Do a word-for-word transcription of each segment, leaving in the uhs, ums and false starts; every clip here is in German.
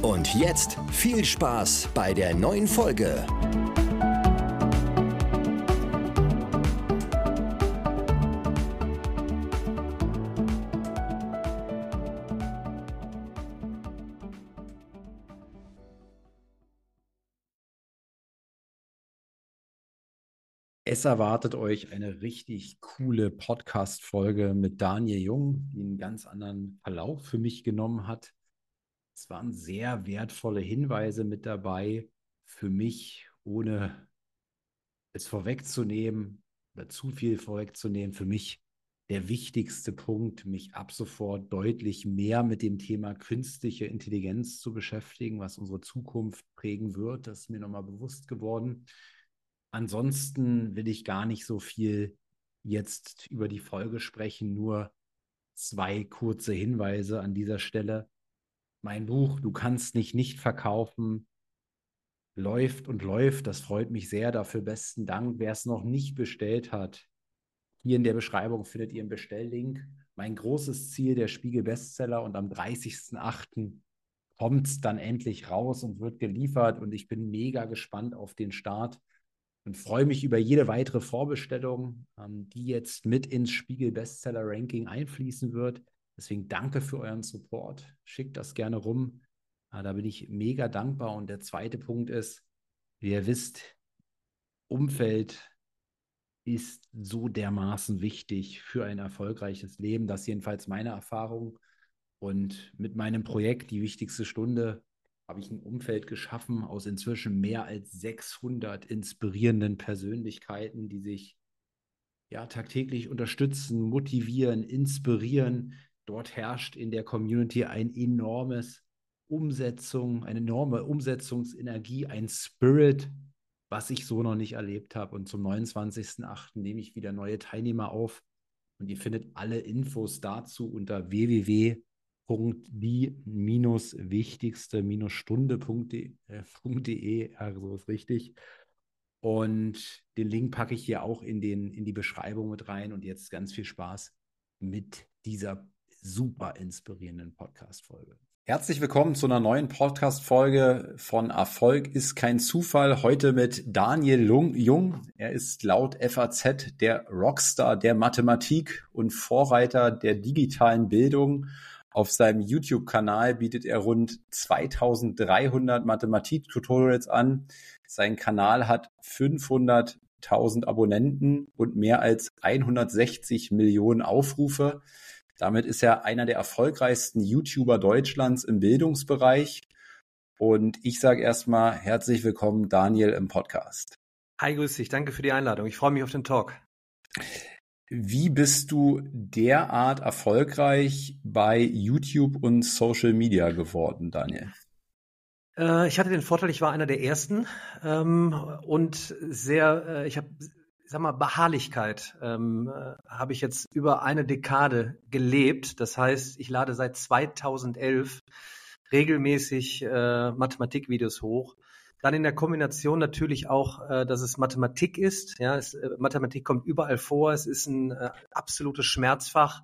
Und jetzt viel Spaß bei der neuen Folge. Es erwartet euch eine richtig coole Podcast-Folge mit Daniel Jung, die einen ganz anderen Verlauf für mich genommen hat. Es waren sehr wertvolle Hinweise mit dabei, für mich, ohne es vorwegzunehmen oder zu viel vorwegzunehmen, für mich der wichtigste Punkt, mich ab sofort deutlich mehr mit dem Thema künstliche Intelligenz zu beschäftigen, was unsere Zukunft prägen wird. Das ist mir nochmal bewusst geworden. Ansonsten will ich gar nicht so viel jetzt über die Folge sprechen, nur zwei kurze Hinweise an dieser Stelle. Mein Buch, Du kannst nicht nicht verkaufen, läuft und läuft. Das freut mich sehr. Dafür besten Dank. Wer es noch nicht bestellt hat, hier in der Beschreibung findet ihr einen Bestelllink. Mein großes Ziel, der Spiegel-Bestseller, und am dreißigsten achten kommt es dann endlich raus und wird geliefert. Und ich bin mega gespannt auf den Start und freue mich über jede weitere Vorbestellung, die jetzt mit ins Spiegel-Bestseller-Ranking einfließen wird. Deswegen danke für euren Support. Schickt das gerne rum. Da bin ich mega dankbar. Und der zweite Punkt ist, wie ihr wisst, Umfeld ist so dermaßen wichtig für ein erfolgreiches Leben. Das ist jedenfalls meine Erfahrung. Und mit meinem Projekt Die Wichtigste Stunde habe ich ein Umfeld geschaffen aus inzwischen mehr als sechshundert inspirierenden Persönlichkeiten, die sich ja tagtäglich unterstützen, motivieren, inspirieren. Dort herrscht in der Community ein enormes Umsetzung, eine enorme Umsetzungsenergie, ein Spirit, was ich so noch nicht erlebt habe. Und zum neunundzwanzigsten achten nehme ich wieder neue Teilnehmer auf. Und ihr findet alle Infos dazu unter www. die wichtigste Stunde punkt de, also ist richtig. Und den Link packe ich hier auch in, den, in die Beschreibung mit rein. Und jetzt ganz viel Spaß mit dieser super inspirierenden Podcast-Folge. Herzlich willkommen zu einer neuen Podcast-Folge von Erfolg ist kein Zufall. Heute mit Daniel Jung. Er ist laut F A Z der Rockstar der Mathematik und Vorreiter der digitalen Bildung. Auf seinem YouTube-Kanal bietet er rund zweitausenddreihundert Mathematik-Tutorials an. Sein Kanal hat fünfhunderttausend Abonnenten und mehr als hundertsechzig Millionen Aufrufe. Damit ist er einer der erfolgreichsten YouTuber Deutschlands im Bildungsbereich. Und ich sage erstmal herzlich willkommen, Daniel, im Podcast. Hi, grüß dich. Danke für die Einladung. Ich freue mich auf den Talk. Wie bist du derart erfolgreich bei YouTube und Social Media geworden, Daniel? Äh, ich hatte den Vorteil, ich war einer der Ersten ähm, und sehr, äh, ich habe, sag mal, Beharrlichkeit ähm, äh, habe ich jetzt über eine Dekade gelebt. Das heißt, ich lade seit zweitausendelf regelmäßig äh, Mathematikvideos hoch. Dann in der Kombination natürlich auch, äh, dass es Mathematik ist. Ja, es, äh, Mathematik kommt überall vor. Es ist ein äh, absolutes Schmerzfach.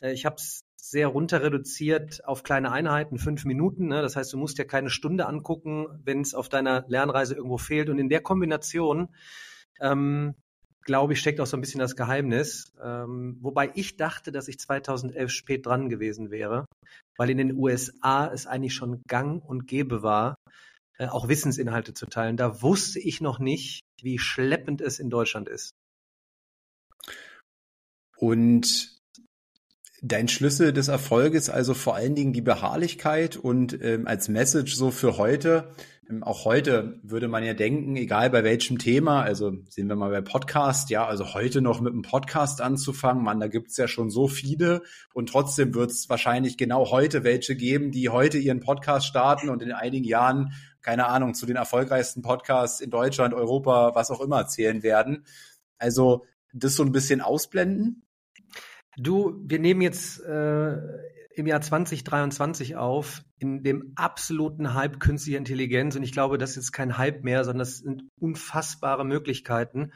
Äh, ich habe es sehr runter reduziert auf kleine Einheiten, fünf Minuten. Ne? Das heißt, du musst dir keine Stunde angucken, wenn es auf deiner Lernreise irgendwo fehlt. Und in der Kombination, ähm, glaube ich, steckt auch so ein bisschen das Geheimnis. Ähm, wobei ich dachte, dass ich zweitausendelf spät dran gewesen wäre, weil in den U S A es eigentlich schon gang und gäbe war, auch Wissensinhalte zu teilen. Da wusste ich noch nicht, wie schleppend es in Deutschland ist. Und dein Schlüssel des Erfolges, also vor allen Dingen die Beharrlichkeit und ähm, als Message so für heute, Auch heute würde man ja denken, egal bei welchem Thema, also sehen wir mal bei Podcast, ja, also heute noch mit einem Podcast anzufangen, man, da gibt's ja schon so viele und trotzdem wird's wahrscheinlich genau heute welche geben, die heute ihren Podcast starten und in einigen Jahren, keine Ahnung, zu den erfolgreichsten Podcasts in Deutschland, Europa, was auch immer zählen werden. Also das so ein bisschen ausblenden? Du, wir nehmen jetzt äh, im Jahr zwanzig dreiundzwanzig auf, in dem absoluten Hype künstlicher Intelligenz. Und ich glaube, das ist jetzt kein Hype mehr, sondern das sind unfassbare Möglichkeiten.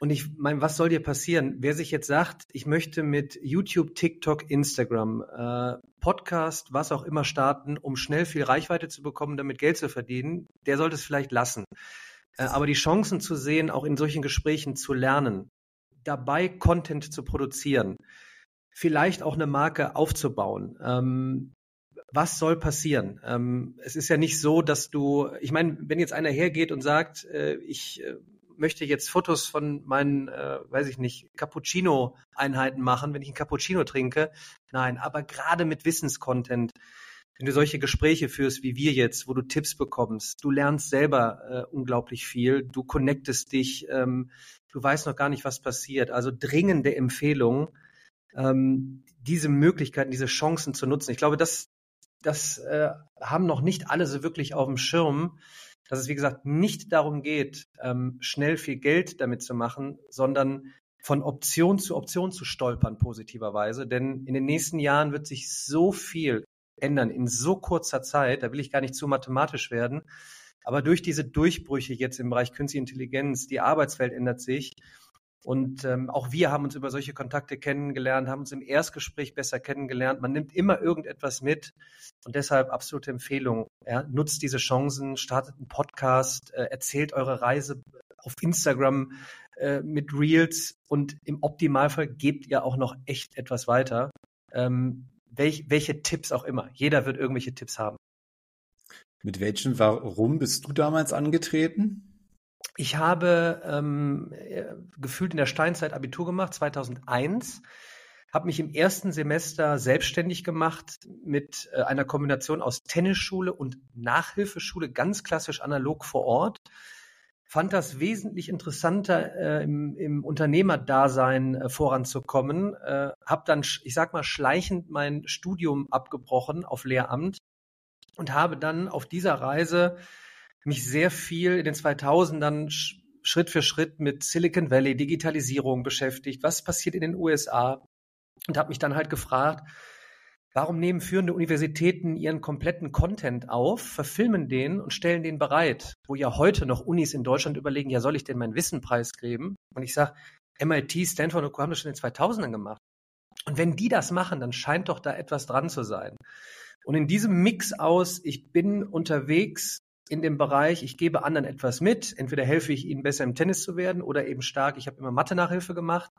Und ich meine, was soll dir passieren? Wer sich jetzt sagt, ich möchte mit YouTube, TikTok, Instagram, äh, Podcast, was auch immer starten, um schnell viel Reichweite zu bekommen, damit Geld zu verdienen, der sollte es vielleicht lassen. Äh, aber die Chancen zu sehen, auch in solchen Gesprächen zu lernen, dabei Content zu produzieren, vielleicht auch eine Marke aufzubauen. Ähm, was soll passieren? Ähm, es ist ja nicht so, dass du, ich meine, wenn jetzt einer hergeht und sagt, äh, ich äh, möchte jetzt Fotos von meinen, äh, weiß ich nicht, Cappuccino-Einheiten machen, wenn ich einen Cappuccino trinke. Nein, aber gerade mit Wissenscontent, wenn du solche Gespräche führst wie wir jetzt, wo du Tipps bekommst, du lernst selber äh, unglaublich viel, du connectest dich, ähm, du weißt noch gar nicht, was passiert. Also dringende Empfehlung, ähm, diese Möglichkeiten, diese Chancen zu nutzen. Ich glaube, das, das äh, haben noch nicht alle so wirklich auf dem Schirm, dass es, wie gesagt, nicht darum geht, ähm, schnell viel Geld damit zu machen, sondern von Option zu Option zu stolpern, positiverweise. Denn in den nächsten Jahren wird sich so viel ändern, in so kurzer Zeit, da will ich gar nicht zu mathematisch werden. Aber durch diese Durchbrüche jetzt im Bereich Künstliche Intelligenz, die Arbeitswelt ändert sich. Und ähm, auch wir haben uns über solche Kontakte kennengelernt, haben uns im Erstgespräch besser kennengelernt. Man nimmt immer irgendetwas mit und deshalb absolute Empfehlung. Ja? Nutzt diese Chancen, startet einen Podcast, äh, erzählt eure Reise auf Instagram äh, mit Reels und im Optimalfall gebt ihr auch noch echt etwas weiter. Ähm, welch, welche Tipps auch immer. Jeder wird irgendwelche Tipps haben. Mit welchem Warum bist du damals angetreten? Ich habe ähm, gefühlt in der Steinzeit Abitur gemacht, zweitausendeins, habe mich im ersten Semester selbstständig gemacht mit äh, einer Kombination aus Tennisschule und Nachhilfeschule, ganz klassisch analog vor Ort. Fand das wesentlich interessanter, äh, im, im Unternehmerdasein äh, voranzukommen. Äh, habe dann, ich sag mal, schleichend mein Studium abgebrochen auf Lehramt und habe dann auf dieser Reise mich sehr viel in den zweitausendern Schritt für Schritt mit Silicon Valley, Digitalisierung beschäftigt, was passiert in den U S A und habe mich dann halt gefragt, warum nehmen führende Universitäten ihren kompletten Content auf, verfilmen den und stellen den bereit, wo ja heute noch Unis in Deutschland überlegen, ja soll ich denn mein Wissen preisgeben? Und ich sage, M I T, Stanford und Co. haben das schon in den zweitausendern gemacht. Und wenn die das machen, dann scheint doch da etwas dran zu sein. Und in diesem Mix aus, ich bin unterwegs, in dem Bereich, ich gebe anderen etwas mit, entweder helfe ich ihnen besser im Tennis zu werden oder eben stark, ich habe immer Mathe-Nachhilfe gemacht.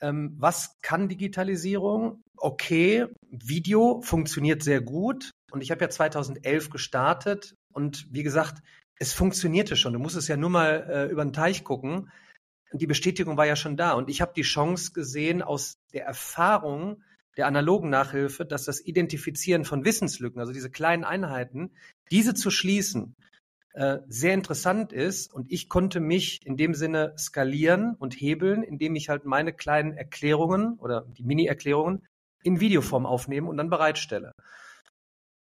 Ähm, was kann Digitalisierung? Okay, Video funktioniert sehr gut und ich habe ja zweitausendelf gestartet und wie gesagt, es funktionierte schon, du musst es ja nur mal äh, über den Teich gucken. Die Bestätigung war ja schon da und ich habe die Chance gesehen aus der Erfahrung der analogen Nachhilfe, dass das Identifizieren von Wissenslücken, also diese kleinen Einheiten, diese zu schließen, äh, sehr interessant ist. Und ich konnte mich in dem Sinne skalieren und hebeln, indem ich halt meine kleinen Erklärungen oder die Mini-Erklärungen in Videoform aufnehme und dann bereitstelle.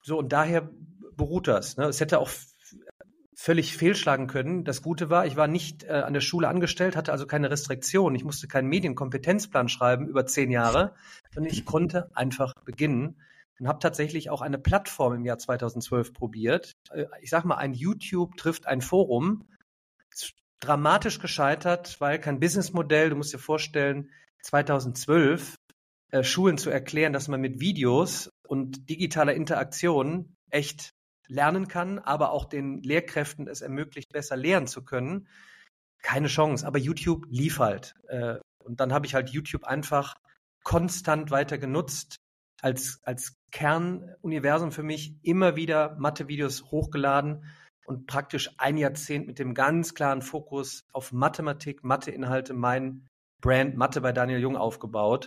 So, und daher beruht das. Ne? Es hätte auch f- völlig fehlschlagen können. Das Gute war, ich war nicht äh, an der Schule angestellt, hatte also keine Restriktion. Ich musste keinen Medienkompetenzplan schreiben über zehn Jahre, sondern ich konnte einfach beginnen. Und habe tatsächlich auch eine Plattform im Jahr zweitausendzwölf probiert. Ich sag mal, ein YouTube trifft ein Forum. Dramatisch gescheitert, weil kein Businessmodell, du musst dir vorstellen, zweitausendzwölf äh, Schulen zu erklären, dass man mit Videos und digitaler Interaktion echt lernen kann, aber auch den Lehrkräften es ermöglicht, besser lehren zu können. Keine Chance, aber YouTube lief halt. Äh, und dann habe ich halt YouTube einfach konstant weiter genutzt. Als, als Kernuniversum für mich immer wieder Mathe-Videos hochgeladen und praktisch ein Jahrzehnt mit dem ganz klaren Fokus auf Mathematik, Mathe-Inhalte, mein Brand Mathe bei Daniel Jung aufgebaut.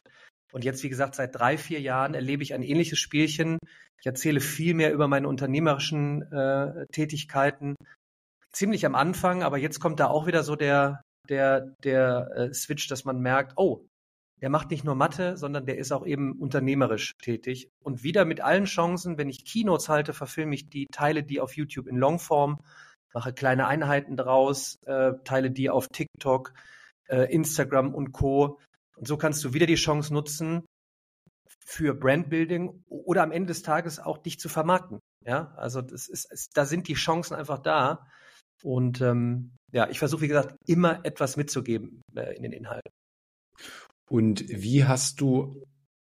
Und jetzt, wie gesagt, seit drei, vier Jahren erlebe ich ein ähnliches Spielchen Ich erzähle viel mehr über meine unternehmerischen äh, Tätigkeiten. Ziemlich am Anfang, aber jetzt kommt da auch wieder so der, der, der äh, Switch, dass man merkt, oh, der macht nicht nur Mathe, sondern der ist auch eben unternehmerisch tätig. Und wieder mit allen Chancen, wenn ich Keynotes halte, verfilme ich die, teile die auf YouTube in Longform, mache kleine Einheiten draus, äh, teile die auf TikTok, äh, Instagram und Co. Und so kannst du wieder die Chance nutzen für Brandbuilding oder am Ende des Tages auch dich zu vermarkten. Ja, also das ist, da sind die Chancen einfach da. Und ähm, ja, ich versuche, wie gesagt, immer etwas mitzugeben äh, in den Inhalt. Und wie hast du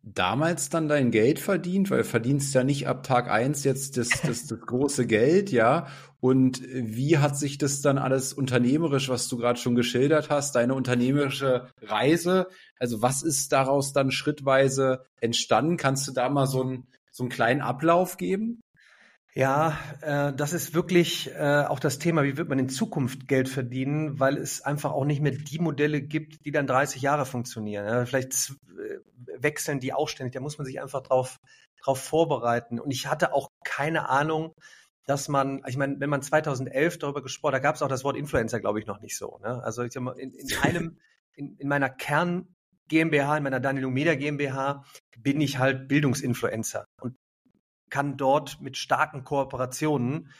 damals dann dein Geld verdient? Weil du verdienst ja nicht ab Tag eins jetzt das, das, das große Geld, ja. Und wie hat sich das dann alles unternehmerisch, was du gerade schon geschildert hast, deine unternehmerische Reise, also was ist daraus dann schrittweise entstanden? Kannst du da mal so einen, so einen kleinen Ablauf geben? Ja, äh, das ist wirklich äh, auch das Thema, wie wird man in Zukunft Geld verdienen, weil es einfach auch nicht mehr die Modelle gibt, die dann dreißig Jahre funktionieren. Ja? Vielleicht z- wechseln die auch ständig, da muss man sich einfach drauf, drauf vorbereiten. Und ich hatte auch keine Ahnung, dass man, ich meine, wenn man zweitausendelf darüber gesprochen hat, da gab es auch das Wort Influencer, glaube ich, noch nicht so. Ne? Also ich sag mal, in, in einem, in, in meiner Kern GmbH, in meiner Daniel-Media-GmbH bin ich halt Bildungsinfluencer und kann dort mit starken Kooperationen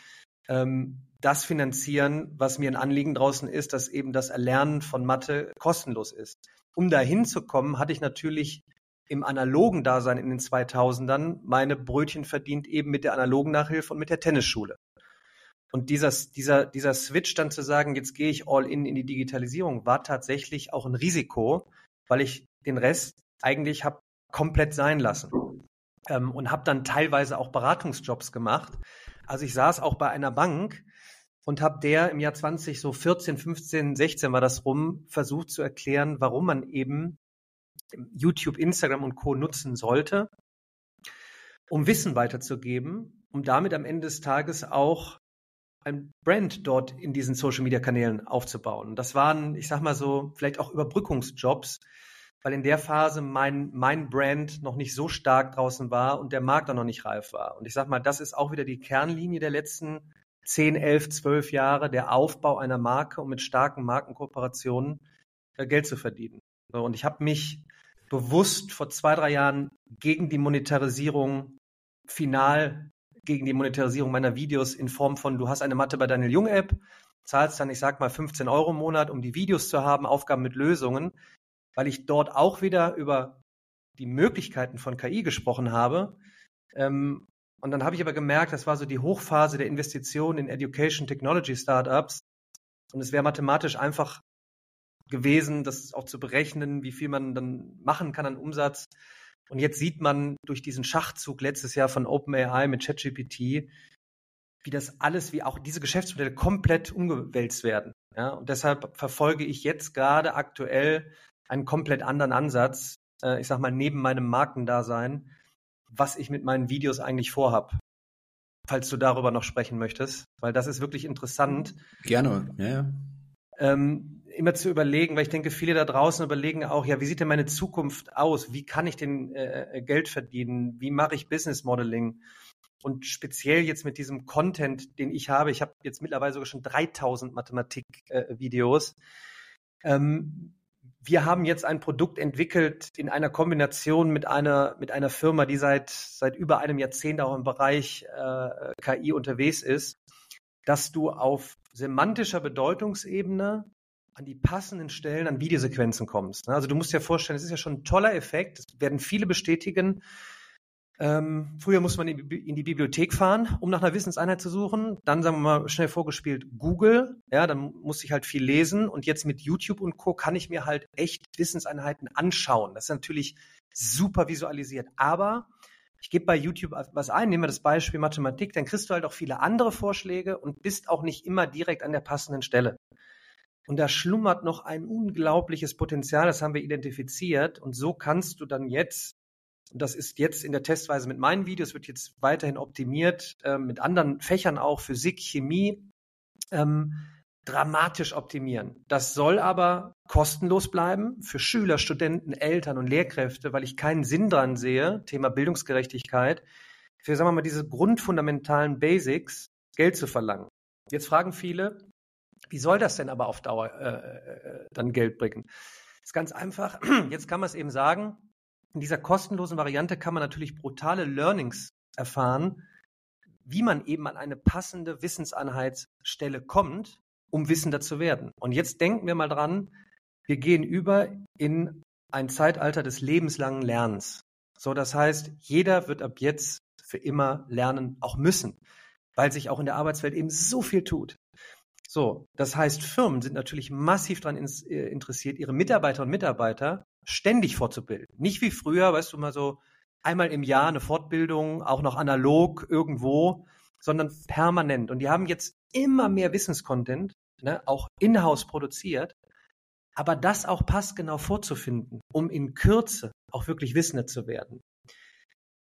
ähm, das finanzieren, was mir ein Anliegen draußen ist, dass eben das Erlernen von Mathe kostenlos ist. Um dahin zu kommen, hatte ich natürlich im analogen Dasein in den zweitausendern meine Brötchen verdient, eben mit der analogen Nachhilfe und mit der Tennisschule. Und dieser, dieser, dieser Switch dann zu sagen, jetzt gehe ich all in in die Digitalisierung, war tatsächlich auch ein Risiko, weil ich den Rest eigentlich habe komplett sein lassen. Ähm, und habe dann teilweise auch Beratungsjobs gemacht. Also ich saß auch bei einer Bank und habe der im Jahr zwanzig, so vierzehn, fünfzehn, sechzehn war das rum, versucht zu erklären, warum man eben YouTube, Instagram und Co. nutzen sollte, um Wissen weiterzugeben, um damit am Ende des Tages auch ein Brand dort in diesen Social-Media-Kanälen aufzubauen. Das waren, ich sag mal so, vielleicht auch Überbrückungsjobs, weil in der Phase mein, mein Brand noch nicht so stark draußen war und der Markt auch noch nicht reif war. Und ich sag mal, das ist auch wieder die Kernlinie der letzten zehn, elf, zwölf Jahre, der Aufbau einer Marke, um mit starken Markenkooperationen Geld zu verdienen. So, und ich habe mich bewusst vor zwei, drei Jahren gegen die Monetarisierung, final gegen die Monetarisierung meiner Videos in Form von, du hast eine Mathe bei Daniel Jung App, zahlst dann, ich sag mal, fünfzehn Euro im Monat, um die Videos zu haben, Aufgaben mit Lösungen, weil ich dort auch wieder über die Möglichkeiten von K I gesprochen habe. Und dann habe ich aber gemerkt, das war so die Hochphase der Investitionen in Education Technology Startups. Und es wäre mathematisch einfach gewesen, das auch zu berechnen, wie viel man dann machen kann an Umsatz. Und jetzt sieht man durch diesen Schachzug letztes Jahr von OpenAI mit ChatGPT, wie das alles, wie auch diese Geschäftsmodelle komplett umgewälzt werden. Ja, und deshalb verfolge ich jetzt gerade aktuell einen komplett anderen Ansatz, äh, ich sag mal, neben meinem Markendasein, was ich mit meinen Videos eigentlich vorhab, falls du darüber noch sprechen möchtest, weil das ist wirklich interessant. Gerne, ja, ja. Ähm, immer zu überlegen, weil ich denke, viele da draußen überlegen auch, ja, wie sieht denn meine Zukunft aus? Wie kann ich denn äh, Geld verdienen? Wie mache ich Business Modeling? Und speziell jetzt mit diesem Content, den ich habe, ich habe jetzt mittlerweile sogar schon dreitausend Mathematik-Videos, äh, ähm, wir haben jetzt ein Produkt entwickelt in einer Kombination mit einer mit einer Firma, die seit seit über einem Jahrzehnt auch im Bereich äh, K I unterwegs ist, dass du auf semantischer Bedeutungsebene an die passenden Stellen an Videosequenzen kommst. Also du musst dir vorstellen, es ist ja schon ein toller Effekt, das werden viele bestätigen. Ähm, früher musste man in die Bibliothek fahren, um nach einer Wissenseinheit zu suchen. Dann, sagen wir mal, schnell vorgespielt Google. Ja, dann musste ich halt viel lesen. Und jetzt mit YouTube und Co. kann ich mir halt echt Wissenseinheiten anschauen. Das ist natürlich super visualisiert. Aber ich gebe bei YouTube was ein, nehmen wir das Beispiel Mathematik, dann kriegst du halt auch viele andere Vorschläge und bist auch nicht immer direkt an der passenden Stelle. Und da schlummert noch ein unglaubliches Potenzial, das haben wir identifiziert. Und so kannst du dann jetzt, und das ist jetzt in der Testweise mit meinen Videos, wird jetzt weiterhin optimiert, äh, mit anderen Fächern auch, Physik, Chemie, ähm, dramatisch optimieren. Das soll aber kostenlos bleiben für Schüler, Studenten, Eltern und Lehrkräfte, weil ich keinen Sinn dran sehe, Thema Bildungsgerechtigkeit, für, sagen wir mal, diese grundfundamentalen Basics Geld zu verlangen. Jetzt fragen viele, wie soll das denn aber auf Dauer äh, dann Geld bringen? Das ist ganz einfach. Jetzt kann man es eben sagen, in dieser kostenlosen Variante kann man natürlich brutale Learnings erfahren, wie man eben an eine passende Wissenseinheitsstelle kommt, um wissender zu werden. Und jetzt denken wir mal dran, wir gehen über in ein Zeitalter des lebenslangen Lernens. So, das heißt, jeder wird ab jetzt für immer lernen auch müssen, weil sich auch in der Arbeitswelt eben so viel tut. So, das heißt, Firmen sind natürlich massiv daran interessiert, ihre Mitarbeiter und Mitarbeiter ständig fortzubilden. Nicht wie früher, weißt du, mal so einmal im Jahr eine Fortbildung, auch noch analog irgendwo, sondern permanent. Und die haben jetzt immer mehr Wissenscontent, ne, auch in-house produziert, aber das auch passgenau vorzufinden, um in Kürze auch wirklich wissender zu werden.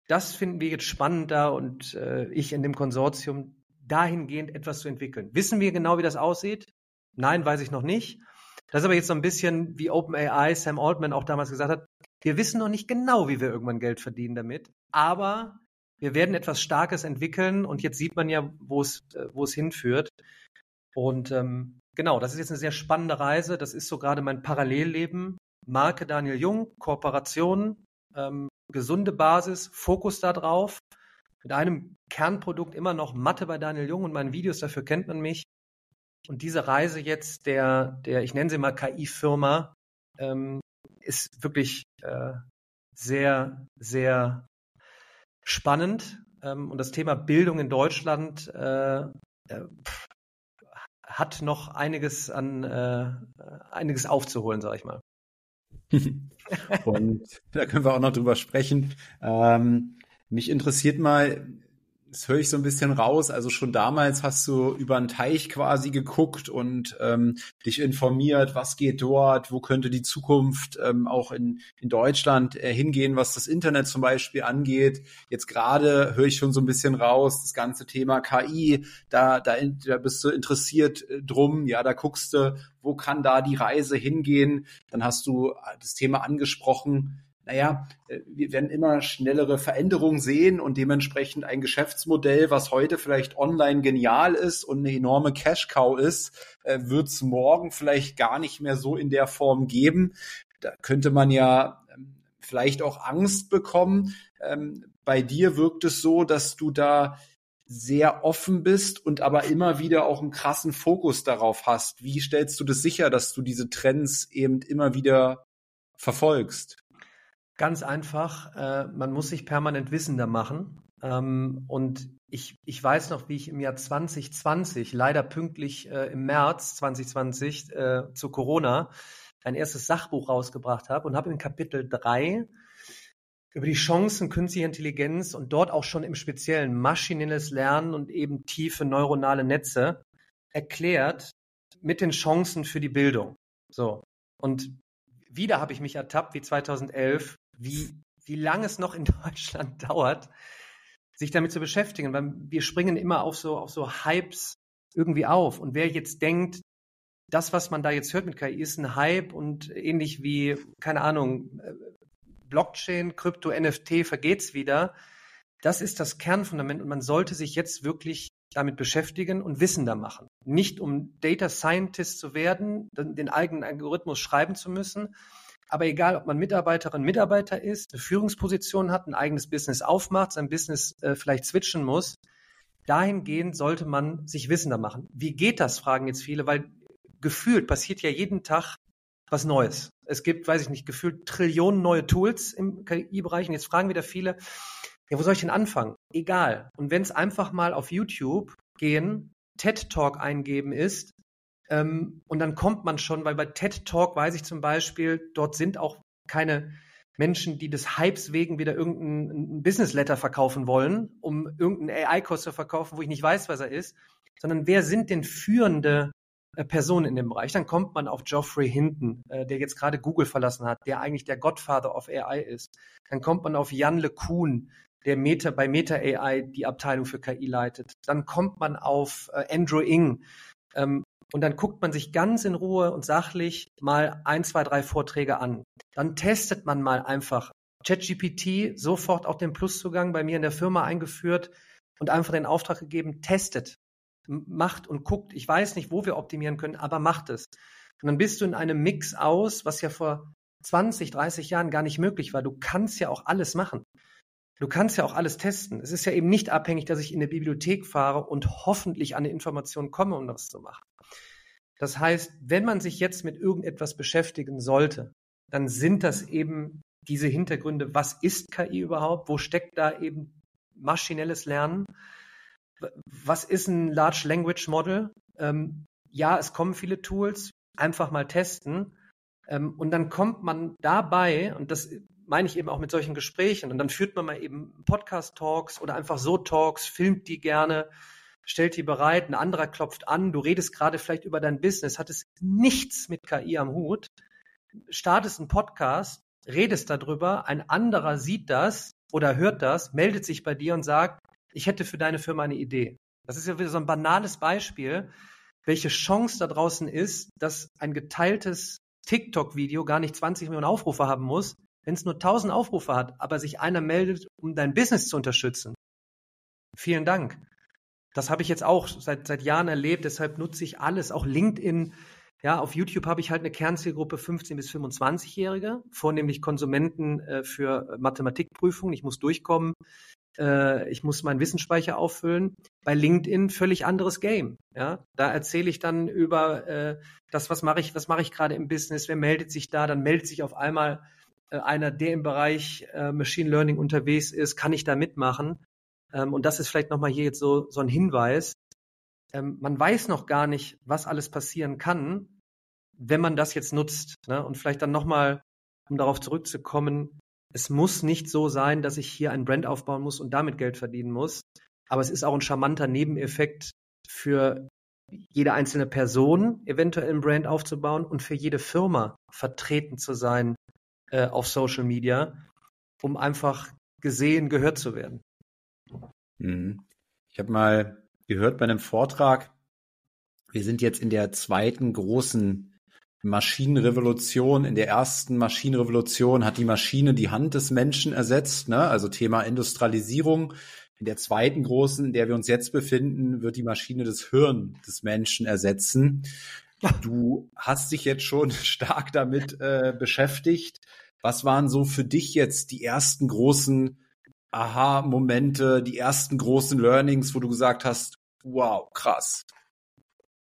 Das finden wir jetzt spannend da und äh, ich in dem Konsortium dahingehend etwas zu entwickeln. Wissen wir genau, wie das aussieht? Nein, weiß ich noch nicht. Das ist aber jetzt so ein bisschen, wie OpenAI Sam Altman auch damals gesagt hat, wir wissen noch nicht genau, wie wir irgendwann Geld verdienen damit, aber wir werden etwas Starkes entwickeln und jetzt sieht man ja, wo es, wo es hinführt. Und ähm, genau, das ist jetzt eine sehr spannende Reise. Das ist so gerade mein Parallelleben. Marke Daniel Jung, Kooperationen, ähm, gesunde Basis, Fokus darauf. Mit einem Kernprodukt immer noch Mathe bei Daniel Jung und meinen Videos, dafür kennt man mich. Und diese Reise jetzt der, der ich nenne sie mal K I-Firma, ähm, ist wirklich äh, sehr, sehr spannend. Ähm, und das Thema Bildung in Deutschland äh, äh, pff, hat noch einiges an äh, einiges aufzuholen, sag ich mal. Und da können wir auch noch drüber sprechen. Ähm, mich interessiert mal, das höre ich so ein bisschen raus, also schon damals hast du über einen Teich quasi geguckt und ähm, dich informiert, was geht dort, wo könnte die Zukunft ähm, auch in, in Deutschland äh, hingehen, was das Internet zum Beispiel angeht. Jetzt gerade höre ich schon so ein bisschen raus, das ganze Thema K I, da, da, da bist du interessiert äh, drum, ja, da guckst du, wo kann da die Reise hingehen. Dann hast du das Thema angesprochen, naja, wir werden immer schnellere Veränderungen sehen und dementsprechend ein Geschäftsmodell, was heute vielleicht online genial ist und eine enorme Cash-Cow ist, wird es morgen vielleicht gar nicht mehr so in der Form geben. Da könnte man ja vielleicht auch Angst bekommen. Bei dir wirkt es so, dass du da sehr offen bist und aber immer wieder auch einen krassen Fokus darauf hast. Wie stellst du das sicher, dass du diese Trends eben immer wieder verfolgst? Ganz einfach, äh, man muss sich permanent wissender machen. Ähm, und ich, ich weiß noch, wie ich im Jahr zwanzig zwanzig, leider pünktlich äh, im März zwanzig zwanzig äh, zu Corona, ein erstes Sachbuch rausgebracht habe und habe im Kapitel drei über die Chancen künstlicher Intelligenz und dort auch schon im Speziellen maschinelles Lernen und eben tiefe neuronale Netze erklärt mit den Chancen für die Bildung. So. Und wieder habe ich mich ertappt, wie zweitausendelf, Wie, wie lange es noch in Deutschland dauert, sich damit zu beschäftigen. Weil wir springen immer auf so, auf so Hypes irgendwie auf. Und wer jetzt denkt, das, was man da jetzt hört mit K I, ist ein Hype und ähnlich wie, keine Ahnung, Blockchain, Krypto, N F T, vergeht's wieder. Das ist das Kernfundament und man sollte sich jetzt wirklich damit beschäftigen und wissender machen. Nicht um Data Scientist zu werden, den eigenen Algorithmus schreiben zu müssen, aber egal, ob man Mitarbeiterin, Mitarbeiter ist, eine Führungsposition hat, ein eigenes Business aufmacht, sein Business äh, vielleicht switchen muss, dahingehend sollte man sich wissender machen. Wie geht das, fragen jetzt viele, weil gefühlt passiert ja jeden Tag was Neues. Es gibt, weiß ich nicht, gefühlt Trillionen neue Tools im K I-Bereich und jetzt fragen wieder viele, ja, wo soll ich denn anfangen? Egal. Und wenn es einfach mal auf YouTube gehen, TED-Talk eingeben ist, und dann kommt man schon, weil bei TED Talk weiß ich zum Beispiel, dort sind auch keine Menschen, die des Hypes wegen wieder irgendein Business Letter verkaufen wollen, um irgendeinen A I-Kurs zu verkaufen, wo ich nicht weiß, was er ist, sondern wer sind denn führende Personen in dem Bereich? Dann kommt man auf Geoffrey Hinton, der jetzt gerade Google verlassen hat, der eigentlich der Godfather of A I ist. Dann kommt man auf Yann LeCun, der Meta, bei Meta A I die Abteilung für K I leitet. Dann kommt man auf Andrew Ng. Und dann guckt man sich ganz in Ruhe und sachlich mal ein, zwei, drei Vorträge an. Dann testet man mal einfach ChatGPT sofort auch den Pluszugang bei mir in der Firma eingeführt und einfach den Auftrag gegeben, testet, macht und guckt. Ich weiß nicht, wo wir optimieren können, aber macht es. Und dann bist du in einem Mix aus, was ja vor zwanzig, dreißig Jahren gar nicht möglich war. Du kannst ja auch alles machen. Du kannst ja auch alles testen. Es ist ja eben nicht abhängig, dass ich in eine Bibliothek fahre und hoffentlich an eine Information komme, um das zu machen. Das heißt, wenn man sich jetzt mit irgendetwas beschäftigen sollte, dann sind das eben diese Hintergründe. Was ist K I überhaupt? Wo steckt da eben maschinelles Lernen? Was ist ein Large Language Model? Ähm, ja, es kommen viele Tools. Einfach mal testen. Ähm, und dann kommt man dabei, und das meine ich eben auch mit solchen Gesprächen, und dann führt man mal eben Podcast-Talks oder einfach so Talks, filmt die gerne, stellt die bereit, ein anderer klopft an, du redest gerade vielleicht über dein Business, hattest nichts mit K I am Hut, startest einen Podcast, redest darüber, ein anderer sieht das oder hört das, meldet sich bei dir und sagt, ich hätte für deine Firma eine Idee. Das ist ja wieder so ein banales Beispiel, welche Chance da draußen ist, dass ein geteiltes TikTok-Video gar nicht zwanzig Millionen Aufrufe haben muss, wenn es nur tausend Aufrufe hat, aber sich einer meldet, um dein Business zu unterstützen. Vielen Dank. Das habe ich jetzt auch seit, seit Jahren erlebt, deshalb nutze ich alles, auch LinkedIn. Ja, auf YouTube habe ich halt eine Kernzielgruppe fünfzehn- bis fünfundzwanzigjährige, vornehmlich Konsumenten äh, für Mathematikprüfungen. Ich muss durchkommen, äh, ich muss meinen Wissensspeicher auffüllen. Bei LinkedIn völlig anderes Game. Ja, da erzähle ich dann über äh, das, was mache ich, was mache ich gerade im Business, wer meldet sich da, dann meldet sich auf einmal äh, einer, der im Bereich äh, Machine Learning unterwegs ist, kann ich da mitmachen? Ähm, und das ist vielleicht nochmal hier jetzt so, so ein Hinweis. Man weiß noch gar nicht, was alles passieren kann, wenn man das jetzt nutzt. Ne? Und vielleicht dann nochmal, um darauf zurückzukommen, es muss nicht so sein, dass ich hier ein Brand aufbauen muss und damit Geld verdienen muss. Aber es ist auch ein charmanter Nebeneffekt für jede einzelne Person, eventuell ein Brand aufzubauen und für jede Firma vertreten zu sein äh, auf Social Media, um einfach gesehen, gehört zu werden. Ich habe mal gehört bei einem Vortrag, wir sind jetzt in der zweiten großen Maschinenrevolution. In der ersten Maschinenrevolution hat die Maschine die Hand des Menschen ersetzt, ne? Also Thema Industrialisierung. In der zweiten großen, in der wir uns jetzt befinden, wird die Maschine das Hirn des Menschen ersetzen. Du hast dich jetzt schon stark damit äh, beschäftigt. Was waren so für dich jetzt die ersten großen Aha-Momente, die ersten großen Learnings, wo du gesagt hast, wow, krass?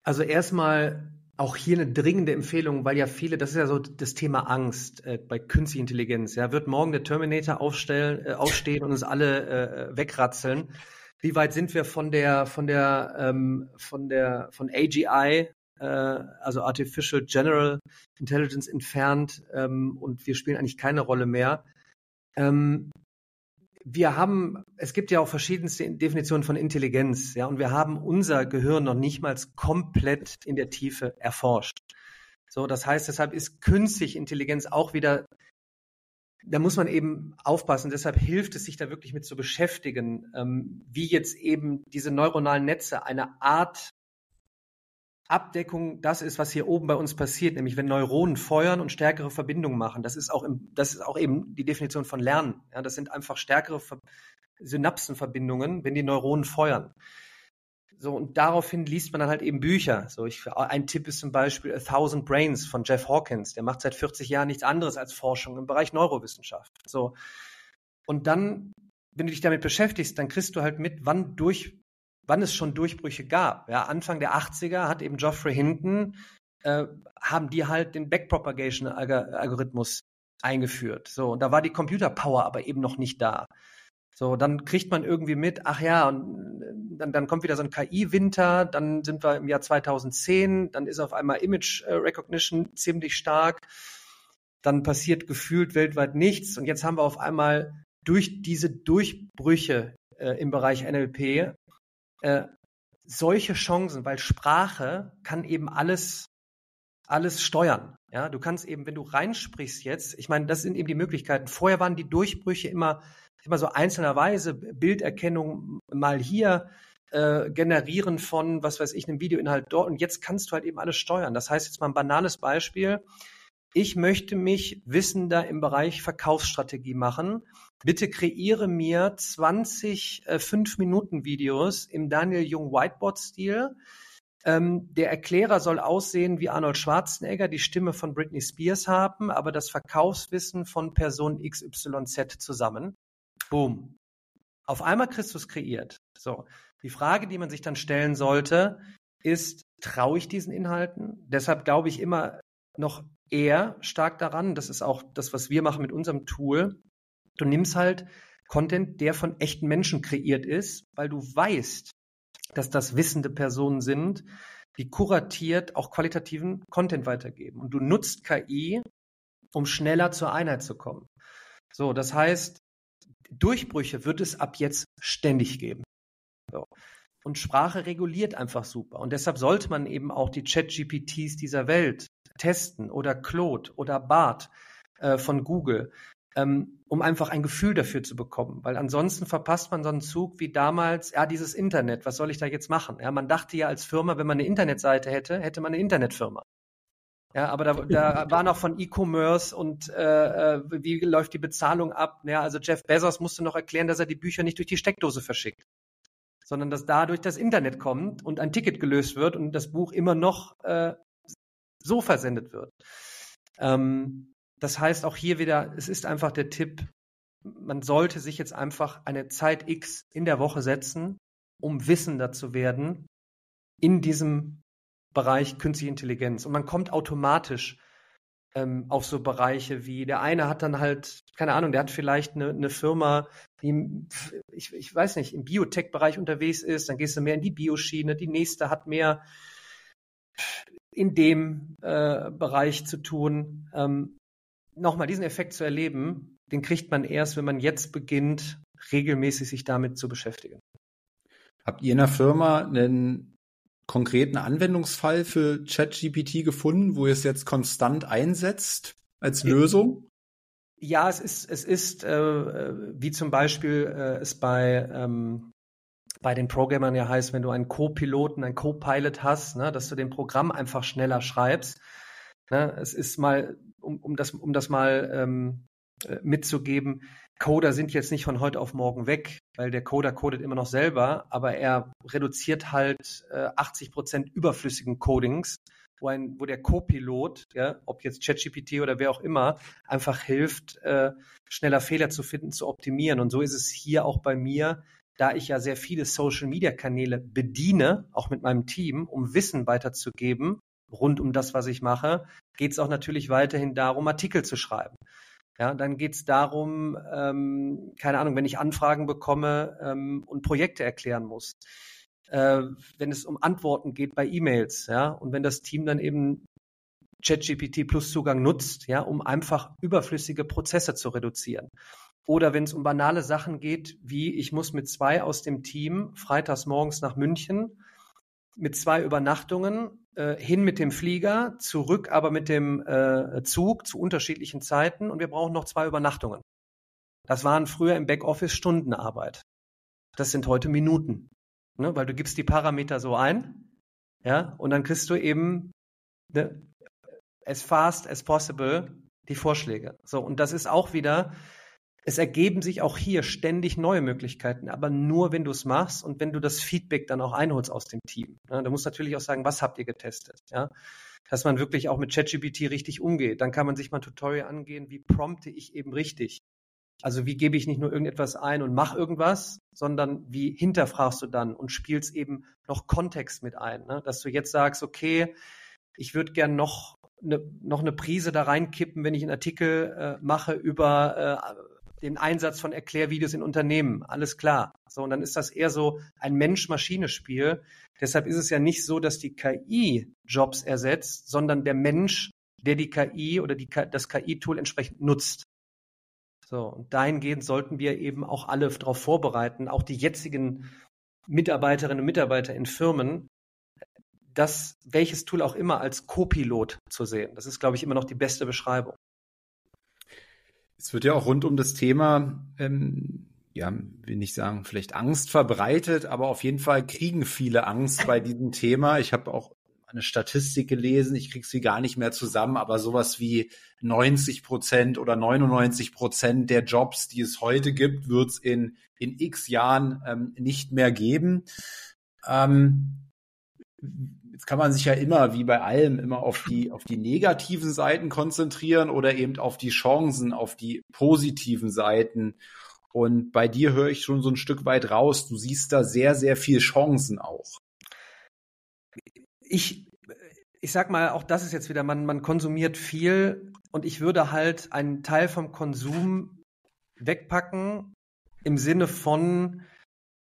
Also erstmal auch hier eine dringende Empfehlung, weil ja viele, das ist ja so das Thema Angst äh, bei künstlicher Intelligenz. Ja, wird morgen der Terminator aufstellen, äh, aufstehen und uns alle äh, wegratzeln? Wie weit sind wir von der von der ähm, von der von A G I, äh, also Artificial General Intelligence, entfernt? Ähm, und wir spielen eigentlich keine Rolle mehr. Ähm, Wir haben, es gibt ja auch verschiedenste Definitionen von Intelligenz, ja, und wir haben unser Gehirn noch nicht mal komplett in der Tiefe erforscht. So, das heißt, deshalb ist künstliche Intelligenz auch wieder, da muss man eben aufpassen, deshalb hilft es, sich da wirklich mit zu beschäftigen, ähm, wie jetzt eben diese neuronalen Netze eine Art Abdeckung, das ist, was hier oben bei uns passiert, nämlich wenn Neuronen feuern und stärkere Verbindungen machen. Das ist auch, im, das ist auch eben die Definition von Lernen. Ja, das sind einfach stärkere Ver- Synapsenverbindungen, wenn die Neuronen feuern. So, und daraufhin liest man dann halt eben Bücher. So, ich, ein Tipp ist zum Beispiel A Thousand Brains von Jeff Hawkins. Der macht seit vierzig Jahren nichts anderes als Forschung im Bereich Neurowissenschaft. So, und dann, wenn du dich damit beschäftigst, dann kriegst du halt mit, wann durch wann es schon Durchbrüche gab. Ja, Anfang der achtziger hat eben Geoffrey Hinton, äh, haben die halt den Backpropagation-Algorithmus eingeführt. So, und da war die Computerpower aber eben noch nicht da. So, dann kriegt man irgendwie mit, ach ja, und dann, dann kommt wieder so ein K I-Winter, dann sind wir im Jahr zweitausendzehn, dann ist auf einmal Image Recognition ziemlich stark, dann passiert gefühlt weltweit nichts und jetzt haben wir auf einmal durch diese Durchbrüche äh, im Bereich N L P Äh, solche Chancen, weil Sprache kann eben alles, alles steuern. Ja, du kannst eben, wenn du reinsprichst jetzt, ich meine, das sind eben die Möglichkeiten. Vorher waren die Durchbrüche immer, immer so einzelnerweise, Bilderkennung mal hier, äh, generieren von, was weiß ich, einem Videoinhalt dort, und jetzt kannst du halt eben alles steuern. Das heißt jetzt mal ein banales Beispiel. ich möchte mich wissender im Bereich Verkaufsstrategie machen. Bitte kreiere mir zwanzig äh, fünf Minuten Videos im Daniel Jung Whiteboard-Stil. Ähm, der Erklärer soll aussehen wie Arnold Schwarzenegger, die Stimme von Britney Spears haben, aber das Verkaufswissen von Person X Y Z zusammen. Boom. Auf einmal Christus kreiert. So. Die Frage, die man sich dann stellen sollte, ist, traue ich diesen Inhalten? Deshalb glaube ich immer noch eher stark daran, das ist auch das, was wir machen mit unserem Tool, du nimmst halt Content, der von echten Menschen kreiert ist, weil du weißt, dass das wissende Personen sind, die kuratiert auch qualitativen Content weitergeben. Und du nutzt K I, um schneller zur Einheit zu kommen. So, das heißt, Durchbrüche wird es ab jetzt ständig geben. So. Und Sprache reguliert einfach super. Und deshalb sollte man eben auch die Chat-G P Ts dieser Welt testen oder Claude oder Bart äh, von Google, ähm, um einfach ein Gefühl dafür zu bekommen. Weil ansonsten verpasst man so einen Zug wie damals, ja, dieses Internet, was soll ich da jetzt machen? Ja, man dachte ja als Firma, wenn man eine Internetseite hätte, hätte man eine Internetfirma. Ja, aber da, da war noch von E-Commerce und äh, wie läuft die Bezahlung ab? Ja, also Jeff Bezos musste noch erklären, dass er die Bücher nicht durch die Steckdose verschickt, sondern dass dadurch das Internet kommt und ein Ticket gelöst wird und das Buch immer noch äh, so versendet wird. Ähm, das heißt auch hier wieder, es ist einfach der Tipp, man sollte sich jetzt einfach eine Zeit X in der Woche setzen, um wissender zu werden in diesem Bereich künstliche Intelligenz. Und man kommt automatisch ähm, auf so Bereiche wie, der eine hat dann halt, keine Ahnung, der hat vielleicht eine, eine Firma, die, im, ich, ich weiß nicht, im Biotech-Bereich unterwegs ist, dann gehst du mehr in die Bioschiene, die nächste hat mehr in dem äh, Bereich zu tun. Ähm, nochmal, diesen Effekt zu erleben, den kriegt man erst, wenn man jetzt beginnt, regelmäßig sich damit zu beschäftigen. Habt ihr in der Firma einen konkreten Anwendungsfall für ChatGPT gefunden, wo ihr es jetzt konstant einsetzt als Lösung? Ja, es ist, es ist äh, wie zum Beispiel äh, es bei, ähm, bei den Programmern ja heißt, wenn du einen Co-Piloten, einen Co-Pilot hast, ne, dass du dem Programm einfach schneller schreibst. Ne, es ist mal, um, um, das, um das mal ähm, mitzugeben, Coder sind jetzt nicht von heute auf morgen weg, weil der Coder codet immer noch selber, aber er reduziert halt äh, achtzig Prozent überflüssigen Codings, wo, ein, wo der Co-Pilot, ja, ob jetzt ChatGPT oder wer auch immer, einfach hilft, äh, schneller Fehler zu finden, zu optimieren. Und so ist es hier auch bei mir, da ich ja sehr viele Social-Media-Kanäle bediene, auch mit meinem Team, um Wissen weiterzugeben, rund um das, was ich mache, geht es auch natürlich weiterhin darum, Artikel zu schreiben. Ja, dann geht es darum, ähm, keine Ahnung, wenn ich Anfragen bekomme ähm, und Projekte erklären muss, äh, wenn es um Antworten geht bei E-Mails, ja, und wenn das Team dann eben ChatGPT plus Zugang nutzt, ja, um einfach überflüssige Prozesse zu reduzieren. Oder wenn es um banale Sachen geht, wie ich muss mit zwei aus dem Team freitags morgens nach München mit zwei Übernachtungen, äh, hin mit dem Flieger, zurück aber mit dem äh, Zug zu unterschiedlichen Zeiten und wir brauchen noch zwei Übernachtungen. Das waren früher im Backoffice Stundenarbeit. Das sind heute Minuten, ne? Weil du gibst die Parameter so ein, ja, und dann kriegst du eben, ne, as fast as possible die Vorschläge. So, und das ist auch wieder, es ergeben sich auch hier ständig neue Möglichkeiten, aber nur, wenn du es machst und wenn du das Feedback dann auch einholst aus dem Team. Ja, da musst du natürlich auch sagen, was habt ihr getestet? Ja? Dass man wirklich auch mit ChatGPT richtig umgeht. Dann kann man sich mal ein Tutorial angehen, wie prompte ich eben richtig? Also wie gebe ich nicht nur irgendetwas ein und mache irgendwas, sondern wie hinterfragst du dann und spielst eben noch Kontext mit ein. Ne? Dass du jetzt sagst, okay, ich würde gern noch eine, noch eine Prise da reinkippen, wenn ich einen Artikel äh, mache über äh, den Einsatz von Erklärvideos in Unternehmen, alles klar. So, und dann ist das eher so ein Mensch-Maschine-Spiel. Deshalb ist es ja nicht so, dass die K I Jobs ersetzt, sondern der Mensch, der die K I oder die, das K I-Tool entsprechend nutzt. So, und dahingehend sollten wir eben auch alle darauf vorbereiten, auch die jetzigen Mitarbeiterinnen und Mitarbeiter in Firmen, das, welches Tool auch immer, als Co-Pilot zu sehen. Das ist, glaube ich, immer noch die beste Beschreibung. Es wird ja auch rund um das Thema, ähm, ja, will nicht sagen, vielleicht Angst verbreitet, aber auf jeden Fall kriegen viele Angst bei diesem Thema. Ich habe auch eine Statistik gelesen, ich kriege sie gar nicht mehr zusammen, aber sowas wie neunzig Prozent oder neunundneunzig Prozent der Jobs, die es heute gibt, wird es in, in x Jahren ähm, nicht mehr geben. Ähm, jetzt kann man sich ja immer, wie bei allem, immer auf die, auf die negativen Seiten konzentrieren oder eben auf die Chancen, auf die positiven Seiten. Und bei dir höre ich schon so ein Stück weit raus, du siehst da sehr, sehr viel Chancen auch. Ich, ich sag mal, auch das ist jetzt wieder, man, man konsumiert viel und ich würde halt einen Teil vom Konsum wegpacken im Sinne von,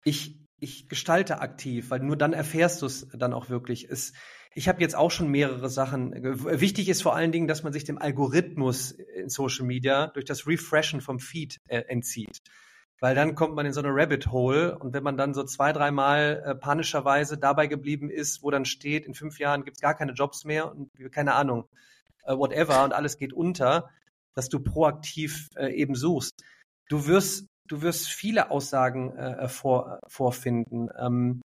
ich, ich gestalte aktiv, weil nur dann erfährst du es dann auch wirklich. Es, ich habe jetzt auch schon mehrere Sachen. Wichtig ist vor allen Dingen, dass man sich dem Algorithmus in Social Media durch das Refreshen vom Feed äh, entzieht. Weil dann kommt man in so eine Rabbit Hole und wenn man dann so zwei, dreimal äh, panischerweise dabei geblieben ist, wo dann steht, in fünf Jahren gibt es gar keine Jobs mehr und keine Ahnung, äh, whatever und alles geht unter, dass du proaktiv äh, eben suchst. Du wirst, du wirst viele Aussagen äh, vor, vorfinden. Ähm,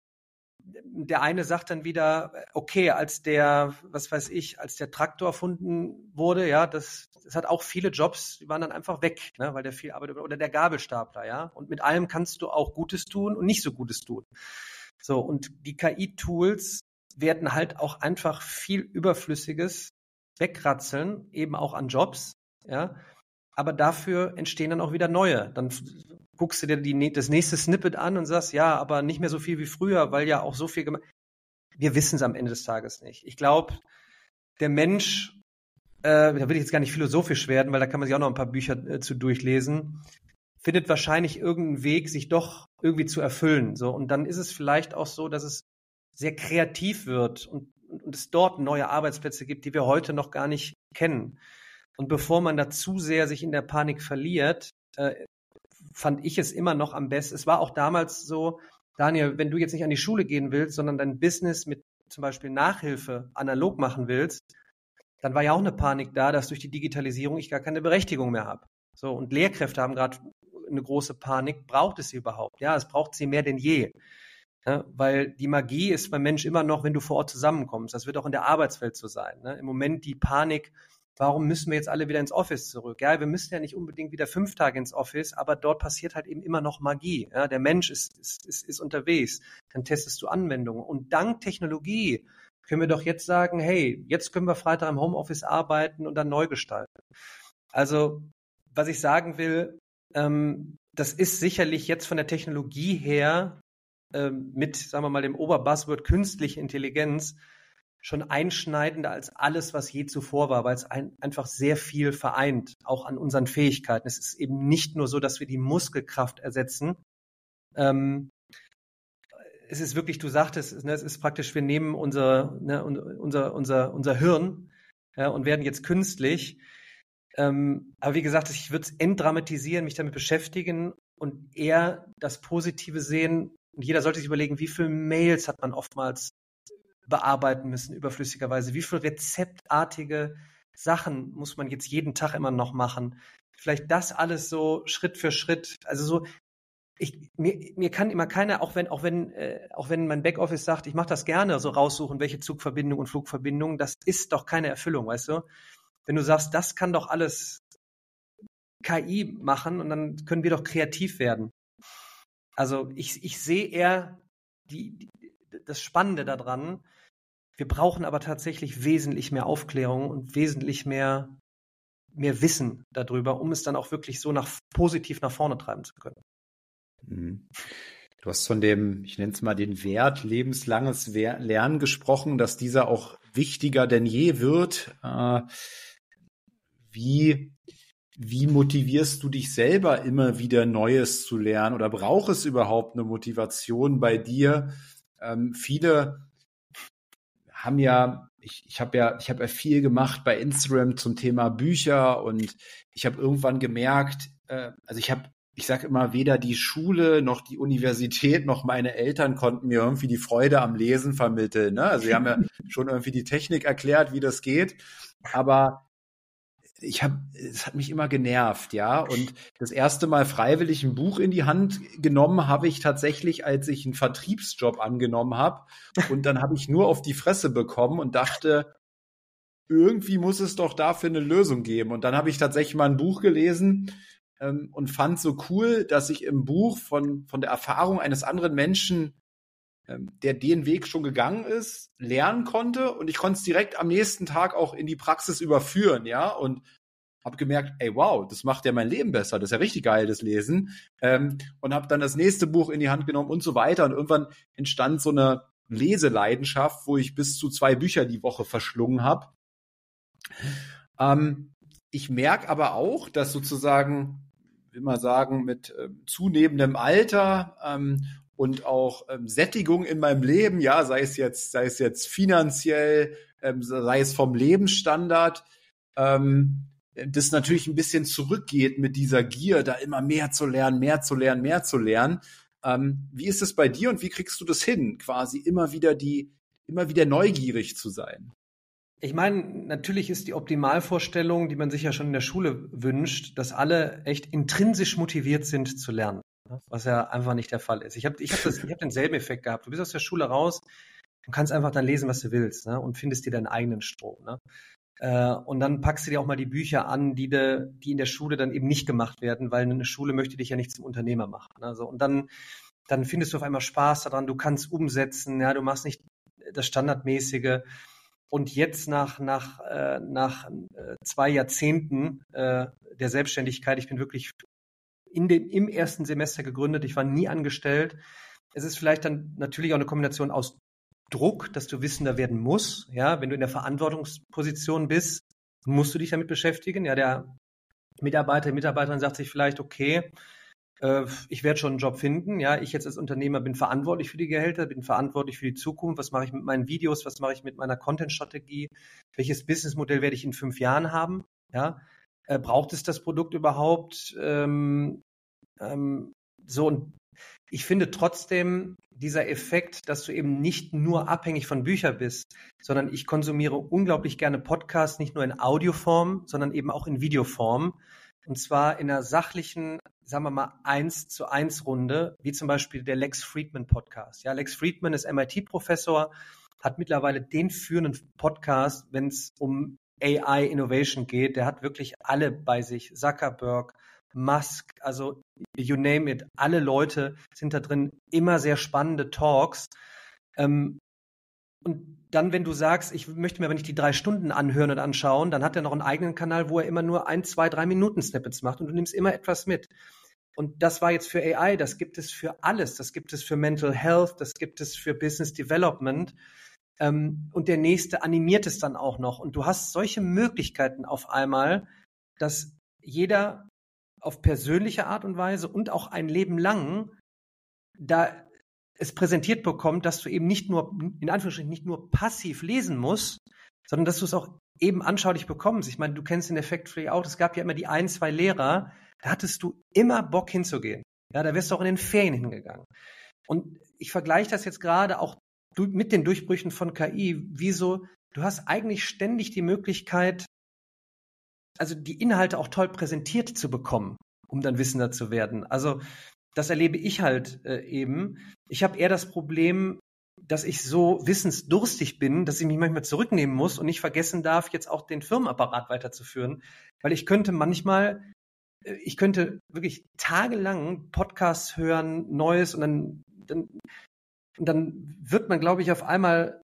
der eine sagt dann wieder, okay, als der, was weiß ich, als der Traktor erfunden wurde, ja, das, das hat auch viele Jobs, die waren dann einfach weg, ne, weil der viel Arbeit, oder der Gabelstapler, ja, und mit allem kannst du auch Gutes tun und nicht so Gutes tun. So, und die K I-Tools werden halt auch einfach viel Überflüssiges wegratzeln, eben auch an Jobs, ja, aber dafür entstehen dann auch wieder neue, dann guckst du dir die, das nächste Snippet an und sagst, ja, aber nicht mehr so viel wie früher, weil ja auch so viel gemacht. Wir wissen es am Ende des Tages nicht. Ich glaube, der Mensch, äh, da will ich jetzt gar nicht philosophisch werden, weil da kann man sich auch noch ein paar Bücher äh, zu durchlesen, findet wahrscheinlich irgendeinen Weg, sich doch irgendwie zu erfüllen. So. Und dann ist es vielleicht auch so, dass es sehr kreativ wird und, und, und es dort neue Arbeitsplätze gibt, die wir heute noch gar nicht kennen. Und bevor man da zu sehr sich in der Panik verliert, äh, fand ich es immer noch am besten. Es war auch damals so, Daniel, wenn du jetzt nicht an die Schule gehen willst, sondern dein Business mit zum Beispiel Nachhilfe analog machen willst, dann war ja auch eine Panik da, dass durch die Digitalisierung ich gar keine Berechtigung mehr habe. So, und Lehrkräfte haben gerade eine große Panik. Braucht es sie überhaupt? Ja, es braucht sie mehr denn je. Ja, weil die Magie ist beim Mensch immer noch, wenn du vor Ort zusammenkommst. Das wird auch in der Arbeitswelt so sein. Ne? Im Moment die Panik, warum müssen wir jetzt alle wieder ins Office zurück? Ja, wir müssen ja nicht unbedingt wieder fünf Tage ins Office, aber dort passiert halt eben immer noch Magie. Ja, der Mensch ist, ist, ist, ist unterwegs. Dann testest du Anwendungen. Und dank Technologie können wir doch jetzt sagen, hey, jetzt können wir Freitag im Homeoffice arbeiten und dann neu gestalten. Also, was ich sagen will, ähm, das ist sicherlich jetzt von der Technologie her ähm, mit, sagen wir mal, dem Oberbuzzword künstliche Intelligenz schon einschneidender als alles, was je zuvor war, weil es ein, einfach sehr viel vereint, auch an unseren Fähigkeiten. Es ist eben nicht nur so, dass wir die Muskelkraft ersetzen. Ähm, es ist wirklich, du sagtest, ne, es ist praktisch, wir nehmen unser, ne, unser, unser, unser Hirn ja, und werden jetzt künstlich. Ähm, aber wie gesagt, ich würde es entdramatisieren, mich damit beschäftigen und eher das Positive sehen. Und jeder sollte sich überlegen, wie viele Mails hat man oftmals bearbeiten müssen, überflüssigerweise. Wie viele rezeptartige Sachen muss man jetzt jeden Tag immer noch machen? Vielleicht das alles so Schritt für Schritt. Also so, ich, mir, mir kann immer keiner, auch wenn, auch wenn, äh, auch wenn mein Backoffice sagt, ich mache das gerne, so raussuchen, welche Zugverbindung und Flugverbindung, das ist doch keine Erfüllung, weißt du? Wenn du sagst, das kann doch alles K I machen und dann können wir doch kreativ werden. Also ich, ich sehe eher die, die das Spannende daran, wir brauchen aber tatsächlich wesentlich mehr Aufklärung und wesentlich mehr, mehr Wissen darüber, um es dann auch wirklich so nach, positiv nach vorne treiben zu können. Mhm. Du hast von dem, ich nenne es mal den Wert, lebenslanges Lernen gesprochen, dass dieser auch wichtiger denn je wird. Äh, wie, wie motivierst du dich selber immer wieder Neues zu lernen oder braucht es überhaupt eine Motivation bei dir? Ähm, viele haben ja, ich, ich habe ja, ich habe ja viel gemacht bei Instagram zum Thema Bücher und ich habe irgendwann gemerkt, äh, also ich habe, ich sage immer, weder die Schule noch die Universität noch meine Eltern konnten mir irgendwie die Freude am Lesen vermitteln. Ne? Also sie haben ja schon irgendwie die Technik erklärt, wie das geht, aber ich habe, es hat mich immer genervt, ja. Und das erste Mal freiwillig ein Buch in die Hand genommen habe ich tatsächlich, als ich einen Vertriebsjob angenommen habe. Und dann habe ich nur auf die Fresse bekommen und dachte, irgendwie muss es doch dafür eine Lösung geben. Und dann habe ich tatsächlich mal ein Buch gelesen ähm, und fand so cool, dass ich im Buch von, von der Erfahrung eines anderen Menschen, ähm, der den Weg schon gegangen ist, lernen konnte. Und ich konnte es direkt am nächsten Tag auch in die Praxis überführen, ja. Und habe gemerkt, ey, wow, das macht ja mein Leben besser. Das ist ja richtig geil, das Lesen. Ähm, und habe dann das nächste Buch in die Hand genommen und so weiter. Und irgendwann entstand so eine Leseleidenschaft, wo ich bis zu zwei Bücher die Woche verschlungen habe. Ähm, ich merke aber auch, dass sozusagen, will man sagen, mit ähm, zunehmendem Alter ähm, und auch ähm, Sättigung in meinem Leben, ja, sei es jetzt, sei es jetzt finanziell, ähm, sei es vom Lebensstandard, ähm, das natürlich ein bisschen zurückgeht mit dieser Gier, da immer mehr zu lernen, mehr zu lernen, mehr zu lernen. Ähm, wie ist es bei dir und wie kriegst du das hin, quasi immer wieder die, immer wieder neugierig zu sein? Ich meine, natürlich ist die Optimalvorstellung, die man sich ja schon in der Schule wünscht, dass alle echt intrinsisch motiviert sind zu lernen, was ja einfach nicht der Fall ist. Ich habe ich hab das, ich hab denselben Effekt gehabt. Du bist aus der Schule raus, du kannst einfach dann lesen, was du willst, ne? Und findest dir deinen eigenen Strom. Ne? Äh, und dann packst du dir auch mal die Bücher an, die, de, die in der Schule dann eben nicht gemacht werden, weil eine Schule möchte dich ja nicht zum Unternehmer machen. Ne? So, und dann, dann findest du auf einmal Spaß daran, du kannst umsetzen, ja, du machst nicht das Standardmäßige. Und jetzt nach, nach, äh, nach zwei Jahrzehnten äh, der Selbstständigkeit, ich bin wirklich in dem, im ersten Semester gegründet, ich war nie angestellt. Es ist vielleicht dann natürlich auch eine Kombination aus Druck, dass du wissender werden musst. Ja? Wenn du in der Verantwortungsposition bist, musst du dich damit beschäftigen. Ja, der Mitarbeiter, die Mitarbeiterin sagt sich vielleicht, okay, äh, ich werde schon einen Job finden. Ja? Ich jetzt als Unternehmer bin verantwortlich für die Gehälter, bin verantwortlich für die Zukunft. Was mache ich mit meinen Videos? Was mache ich mit meiner Content-Strategie? Welches Businessmodell werde ich in fünf Jahren haben? Ja? Äh, braucht es das Produkt überhaupt? Ähm, ähm, so ein Ich finde trotzdem dieser Effekt, dass du eben nicht nur abhängig von Büchern bist, sondern ich konsumiere unglaublich gerne Podcasts, nicht nur in Audioform, sondern eben auch in Videoform. Und zwar in einer sachlichen, sagen wir mal, eins zu eins Runde, wie zum Beispiel der Lex Friedman Podcast. Ja, Lex Friedman ist M I T-Professor, hat mittlerweile den führenden Podcast, wenn es um A I Innovation geht. Der hat wirklich alle bei sich, Zuckerberg, Musk, also you name it, alle Leute sind da drin, immer sehr spannende Talks. Ähm, und dann, wenn du sagst, ich möchte mir aber nicht die drei Stunden anhören und anschauen, dann hat er noch einen eigenen Kanal, wo er immer nur ein, zwei, drei Minuten Snippets macht und du nimmst immer etwas mit. Und das war jetzt für A I, das gibt es für alles. Das gibt es für Mental Health, das gibt es für Business Development. Ähm, und der nächste animiert es dann auch noch. Und du hast solche Möglichkeiten auf einmal, dass jeder auf persönliche Art und Weise und auch ein Leben lang, da es präsentiert bekommt, dass du eben nicht nur, in Anführungsstrichen, nicht nur passiv lesen musst, sondern dass du es auch eben anschaulich bekommst. Ich meine, du kennst den Effekt vielleicht auch, es gab ja immer die ein, zwei Lehrer, da hattest du immer Bock hinzugehen. Ja, da wärst du auch in den Ferien hingegangen. Und ich vergleiche das jetzt gerade auch mit den Durchbrüchen von K I, wieso, du hast eigentlich ständig die Möglichkeit, also die Inhalte auch toll präsentiert zu bekommen, um dann wissender zu werden. Also das erlebe ich halt äh, eben. Ich habe eher das Problem, dass ich so wissensdurstig bin, dass ich mich manchmal zurücknehmen muss und nicht vergessen darf, jetzt auch den Firmenapparat weiterzuführen. Weil ich könnte manchmal, äh, ich könnte wirklich tagelang Podcasts hören, Neues und dann, dann, und dann wird man, glaube ich, auf einmal...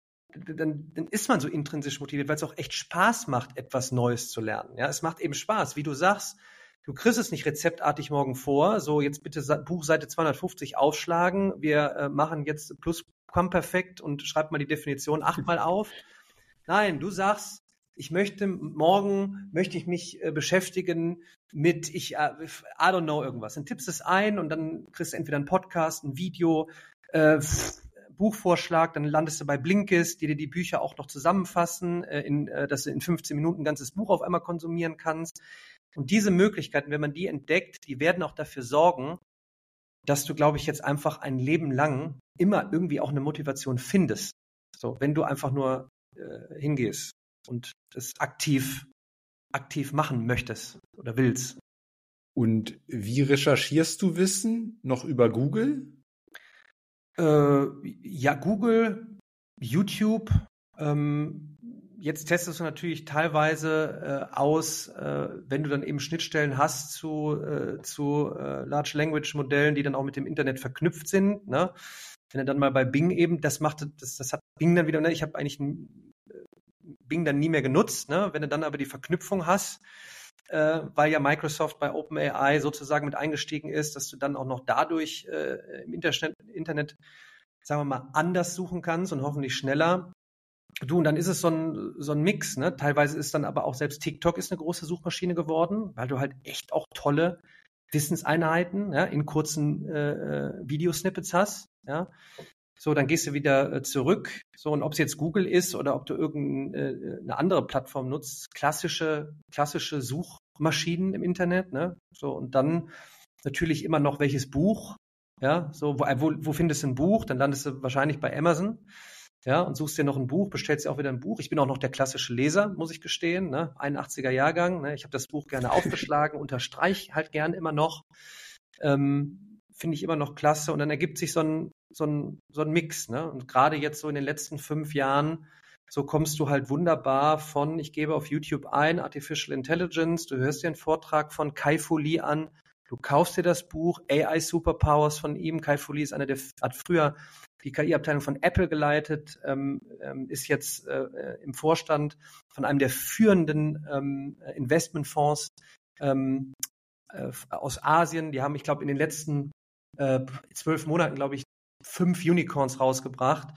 Dann, dann ist man so intrinsisch motiviert, weil es auch echt Spaß macht, etwas Neues zu lernen. Ja, es macht eben Spaß, wie du sagst, du kriegst es nicht rezeptartig morgen vor, so jetzt bitte Buchseite zweihundertfünfzig aufschlagen, wir äh, machen jetzt Plusquamperfekt und schreib mal die Definition achtmal auf. Nein, du sagst, ich möchte morgen, möchte ich mich äh, beschäftigen mit, ich, äh, I don't know, irgendwas. Dann tippst du es ein und dann kriegst du entweder einen Podcast, ein Video, äh, Buchvorschlag, dann landest du bei Blinkist, die dir die Bücher auch noch zusammenfassen, äh, in, äh, dass du in fünfzehn Minuten ein ganzes Buch auf einmal konsumieren kannst. Und diese Möglichkeiten, wenn man die entdeckt, die werden auch dafür sorgen, dass du, glaube ich, jetzt einfach ein Leben lang immer irgendwie auch eine Motivation findest. So, wenn du einfach nur äh, hingehst und das aktiv aktiv machen möchtest oder willst. Und wie recherchierst du Wissen? Noch über Google? Äh, ja, Google, YouTube. Ähm, jetzt testest du natürlich teilweise äh, aus, äh, wenn du dann eben Schnittstellen hast zu, äh, zu äh, Large Language Modellen, die dann auch mit dem Internet verknüpft sind, ne? Wenn er dann mal bei Bing eben, das macht, das, das hat Bing dann wieder, ne? Ich habe eigentlich ein, Bing dann nie mehr genutzt, ne? Wenn du dann aber die Verknüpfung hast, äh, weil ja Microsoft bei OpenAI sozusagen mit eingestiegen ist, dass du dann auch noch dadurch äh, im Internet, Internet, sagen wir mal, anders suchen kannst und hoffentlich schneller. Du, und dann ist es so ein, so ein Mix, ne? Teilweise ist dann aber auch selbst TikTok ist eine große Suchmaschine geworden, weil du halt echt auch tolle Wissenseinheiten, ja, in kurzen äh, Videosnippets hast, ja. So, dann gehst du wieder äh, zurück. So, und ob es jetzt Google ist oder ob du irgendeine äh, andere Plattform nutzt, klassische, klassische Suchmaschinen im Internet, ne? So, und dann natürlich immer noch welches Buch, ja, so, wo, wo, wo findest du ein Buch? Dann landest du wahrscheinlich bei Amazon. Ja, und suchst dir noch ein Buch, bestellst dir auch wieder ein Buch. Ich bin auch noch der klassische Leser, muss ich gestehen, ne? einundachtziger Jahrgang, ne? Ich habe das Buch gerne aufgeschlagen, unterstreich halt gern immer noch. Ähm, finde ich immer noch klasse. Und dann ergibt sich so ein, so ein, so ein Mix, ne? Und gerade jetzt so in den letzten fünf Jahren, so kommst du halt wunderbar von, ich gebe auf YouTube ein, Artificial Intelligence, du hörst dir einen Vortrag von Kai-Fu Lee an, du kaufst dir das Buch, A I Superpowers von ihm. Kai-Fu Lee ist einer, der hat früher die K I-Abteilung von Apple geleitet, ähm, ist jetzt äh, im Vorstand von einem der führenden ähm, Investmentfonds ähm, äh, aus Asien. Die haben, ich glaube, in den letzten äh, zwölf Monaten, glaube ich, fünf Unicorns rausgebracht.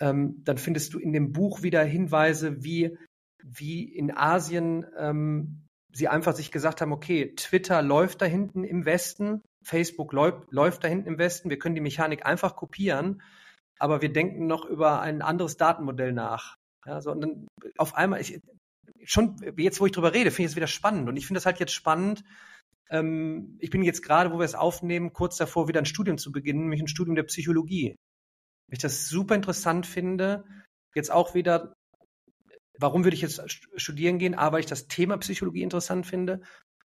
Ähm, dann findest du in dem Buch wieder Hinweise, wie, wie in Asien ähm, sie einfach sich gesagt haben, okay, Twitter läuft da hinten im Westen, Facebook läuft, läuft da hinten im Westen, wir können die Mechanik einfach kopieren, aber wir denken noch über ein anderes Datenmodell nach. Ja, so, und dann auf einmal, ich, schon jetzt, wo ich drüber rede, finde ich es wieder spannend. Und ich finde das halt jetzt spannend. Ähm, ich bin jetzt gerade, wo wir es aufnehmen, kurz davor, wieder ein Studium zu beginnen, nämlich ein Studium der Psychologie. Weil ich das super interessant finde, jetzt auch wieder, warum würde ich jetzt studieren gehen? A, weil ich das Thema Psychologie interessant finde.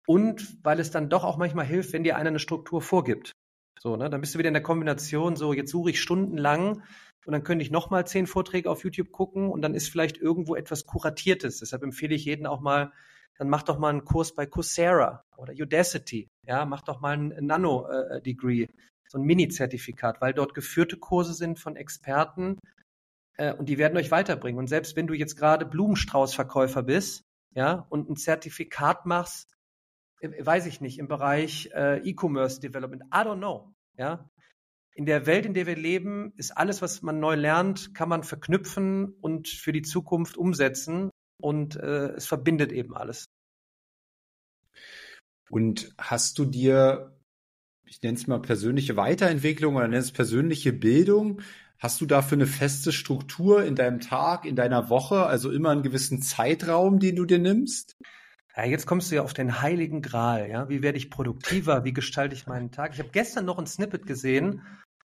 Und weil es dann doch auch manchmal hilft, wenn dir einer eine Struktur vorgibt. So, ne? Dann bist du wieder in der Kombination, so jetzt suche ich stundenlang und dann könnte ich nochmal zehn Vorträge auf YouTube gucken und dann ist vielleicht irgendwo etwas Kuratiertes. Deshalb empfehle ich jedem auch mal, dann mach doch mal einen Kurs bei Coursera oder Udacity. Ja, mach doch mal ein Nano-Degree, so ein Mini-Zertifikat, weil dort geführte Kurse sind von Experten äh, und die werden euch weiterbringen. Und selbst wenn du jetzt gerade Blumenstraußverkäufer bist, ja, und ein Zertifikat machst, weiß ich nicht, im Bereich äh, E-Commerce Development, I don't know, ja. In der Welt, in der wir leben, ist alles, was man neu lernt, kann man verknüpfen und für die Zukunft umsetzen und äh, es verbindet eben alles. Und hast du dir, ich nenne es mal persönliche Weiterentwicklung oder nenne es persönliche Bildung, hast du dafür eine feste Struktur in deinem Tag, in deiner Woche, also immer einen gewissen Zeitraum, den du dir nimmst? Ja, jetzt kommst du ja auf den heiligen Gral, ja. Wie werde ich produktiver? Wie gestalte ich meinen Tag? Ich habe gestern noch ein Snippet gesehen.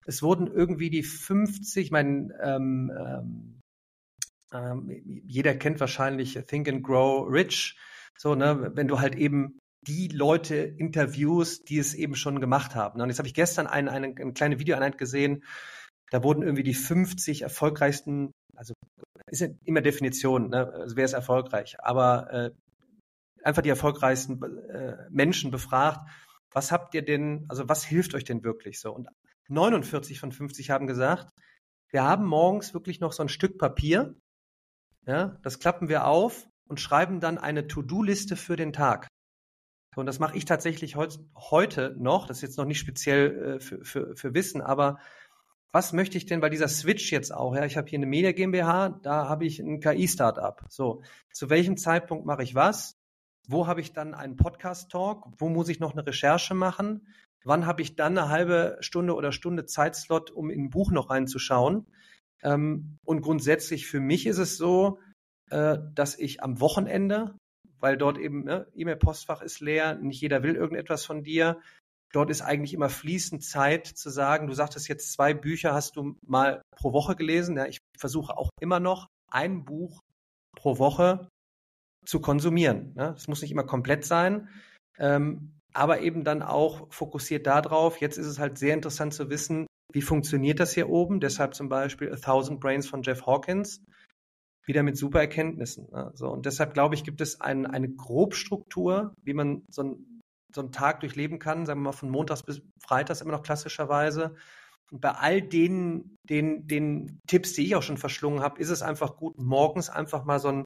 Es wurden irgendwie die fünfzig, mein, ähm, ähm, jeder kennt wahrscheinlich Think and Grow Rich. So, ne, wenn du halt eben die Leute interviewst, die es eben schon gemacht haben. Und jetzt habe ich gestern eine, eine, eine kleine Videoeinheit gesehen. Da wurden irgendwie die fünfzig erfolgreichsten, also, ist ja immer Definition, ne, also wer ist erfolgreich? Aber, äh, einfach die erfolgreichsten äh, Menschen befragt, was habt ihr denn, also was hilft euch denn wirklich so? Und neunundvierzig von fünfzig haben gesagt, wir haben morgens wirklich noch so ein Stück Papier, ja, das klappen wir auf und schreiben dann eine To-Do-Liste für den Tag. So, und das mache ich tatsächlich heut, heute noch, das ist jetzt noch nicht speziell äh, für, für, für Wissen, aber was möchte ich denn bei dieser Switch jetzt auch? Ja, ich habe hier eine Media GmbH, da habe ich ein K I-Startup. So, zu welchem Zeitpunkt mache ich was? Wo habe ich dann einen Podcast-Talk? Wo muss ich noch eine Recherche machen? Wann habe ich dann eine halbe Stunde oder Stunde Zeitslot, um in ein Buch noch reinzuschauen? Ähm, und grundsätzlich für mich ist es so, äh, dass ich am Wochenende, weil dort eben, ne, E-Mail-Postfach ist leer, nicht jeder will irgendetwas von dir, dort ist eigentlich immer fließend Zeit zu sagen, du sagtest jetzt zwei Bücher hast du mal pro Woche gelesen. Ja, ich versuche auch immer noch ein Buch pro Woche zu konsumieren. Ne? Das muss nicht immer komplett sein, ähm, aber eben dann auch fokussiert darauf. Jetzt ist es halt sehr interessant zu wissen, wie funktioniert das hier oben? Deshalb zum Beispiel A Thousand Brains von Jeff Hawkins, wieder mit super Erkenntnissen. Ne? So, und deshalb, glaube ich, gibt es ein, eine Grobstruktur, wie man so, ein, so einen Tag durchleben kann, sagen wir mal von Montags bis Freitags immer noch klassischerweise. Und bei all den, den, den Tipps, die ich auch schon verschlungen habe, ist es einfach gut, morgens einfach mal so, ein,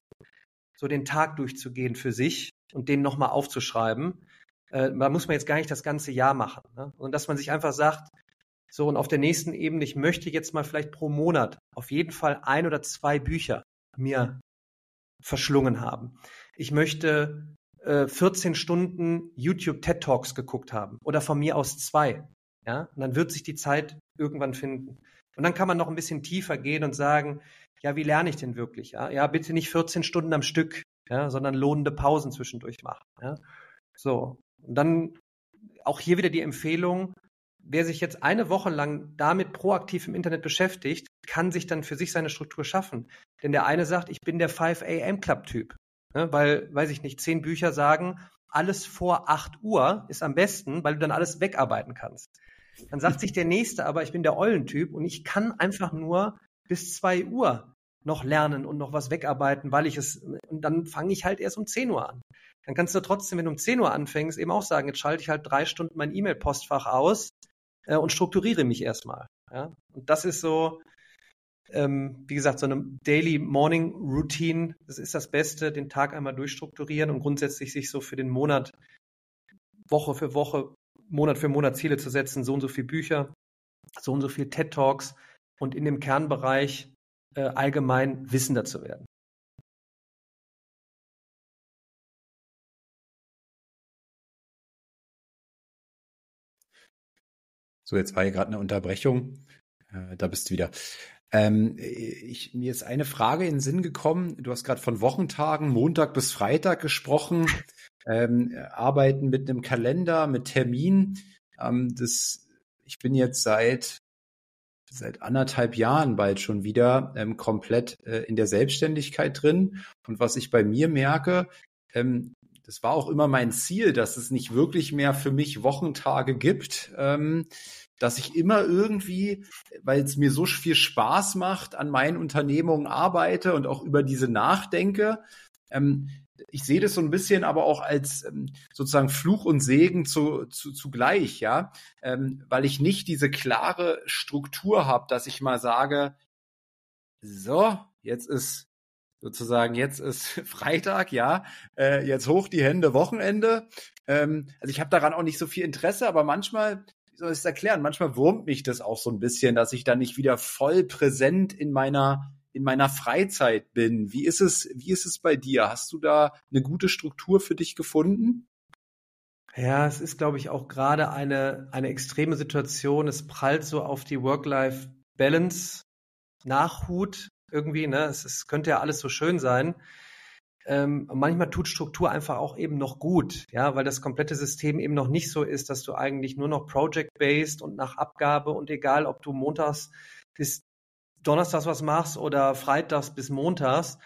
so den Tag durchzugehen für sich und den nochmal aufzuschreiben. Äh, da muss man jetzt gar nicht das ganze Jahr machen. Ne? Und dass man sich einfach sagt, so, und auf der nächsten Ebene, ich möchte jetzt mal vielleicht pro Monat auf jeden Fall ein oder zwei Bücher mir verschlungen haben. Ich möchte äh, vierzehn Stunden YouTube-TED-Talks geguckt haben oder von mir aus zwei. Ja? Und dann wird sich die Zeit irgendwann finden. Und dann kann man noch ein bisschen tiefer gehen und sagen, ja, wie lerne ich denn wirklich? Ja, ja, bitte nicht vierzehn Stunden am Stück, ja, sondern lohnende Pausen zwischendurch machen. Ja? So, und dann auch hier wieder die Empfehlung, wer sich jetzt eine Woche lang damit proaktiv im Internet beschäftigt, kann sich dann für sich seine Struktur schaffen. Denn der eine sagt, ich bin der five a.m. Club Typ, ne? Weil, weiß ich nicht, zehn Bücher sagen, alles vor acht Uhr ist am besten, weil du dann alles wegarbeiten kannst. Dann sagt sich der Nächste aber, ich bin der Eulentyp und ich kann einfach nur bis zwei Uhr noch lernen und noch was wegarbeiten, weil ich es, und dann fange ich halt erst um zehn Uhr an. Dann kannst du trotzdem, wenn du um zehn Uhr anfängst, eben auch sagen, jetzt schalte ich halt drei Stunden mein E-Mail-Postfach aus äh, und strukturiere mich erstmal. Ja? Und das ist so, ähm, wie gesagt, so eine Daily Morning Routine, das ist das Beste, den Tag einmal durchstrukturieren und grundsätzlich sich so für den Monat, Woche für Woche, Monat für Monat Ziele zu setzen, so und so viele Bücher, so und so viele TED-Talks und in dem Kernbereich äh, allgemein wissender zu werden. So, jetzt war hier gerade eine Unterbrechung. Äh, da bist du wieder. Ähm, ich, mir ist eine Frage in den Sinn gekommen. Du hast gerade von Wochentagen, Montag bis Freitag gesprochen. Ähm, arbeiten mit einem Kalender, mit Termin. Ähm, das, ich bin jetzt seit, seit anderthalb Jahren bald schon wieder ähm, komplett äh, in der Selbstständigkeit drin. Und was ich bei mir merke, ähm, das war auch immer mein Ziel, dass es nicht wirklich mehr für mich Wochentage gibt, ähm, dass ich immer irgendwie, weil es mir so viel Spaß macht, an meinen Unternehmungen arbeite und auch über diese nachdenke. Ähm, Ich sehe das so ein bisschen aber auch als ähm, sozusagen Fluch und Segen zu, zu, zugleich, ja, ähm, weil ich nicht diese klare Struktur habe, dass ich mal sage, so, jetzt ist sozusagen, jetzt ist Freitag, ja, äh, jetzt hoch die Hände, Wochenende. Ähm, also ich habe daran auch nicht so viel Interesse, aber manchmal, wie soll ich es erklären, manchmal wurmt mich das auch so ein bisschen, dass ich dann nicht wieder voll präsent in meiner in meiner Freizeit bin. Wie ist es, wie ist es bei dir? Hast du da eine gute Struktur für dich gefunden? Ja, es ist, glaube ich, auch gerade eine, eine extreme Situation. Es prallt so auf die Work-Life-Balance Nachhut irgendwie. Ne? Es, es könnte ja alles so schön sein. Ähm, manchmal tut Struktur einfach auch eben noch gut, ja, weil das komplette System eben noch nicht so ist, dass du eigentlich nur noch project-based und nach Abgabe und egal, ob du montags bis Donnerstags was machst oder Freitags bis Montags,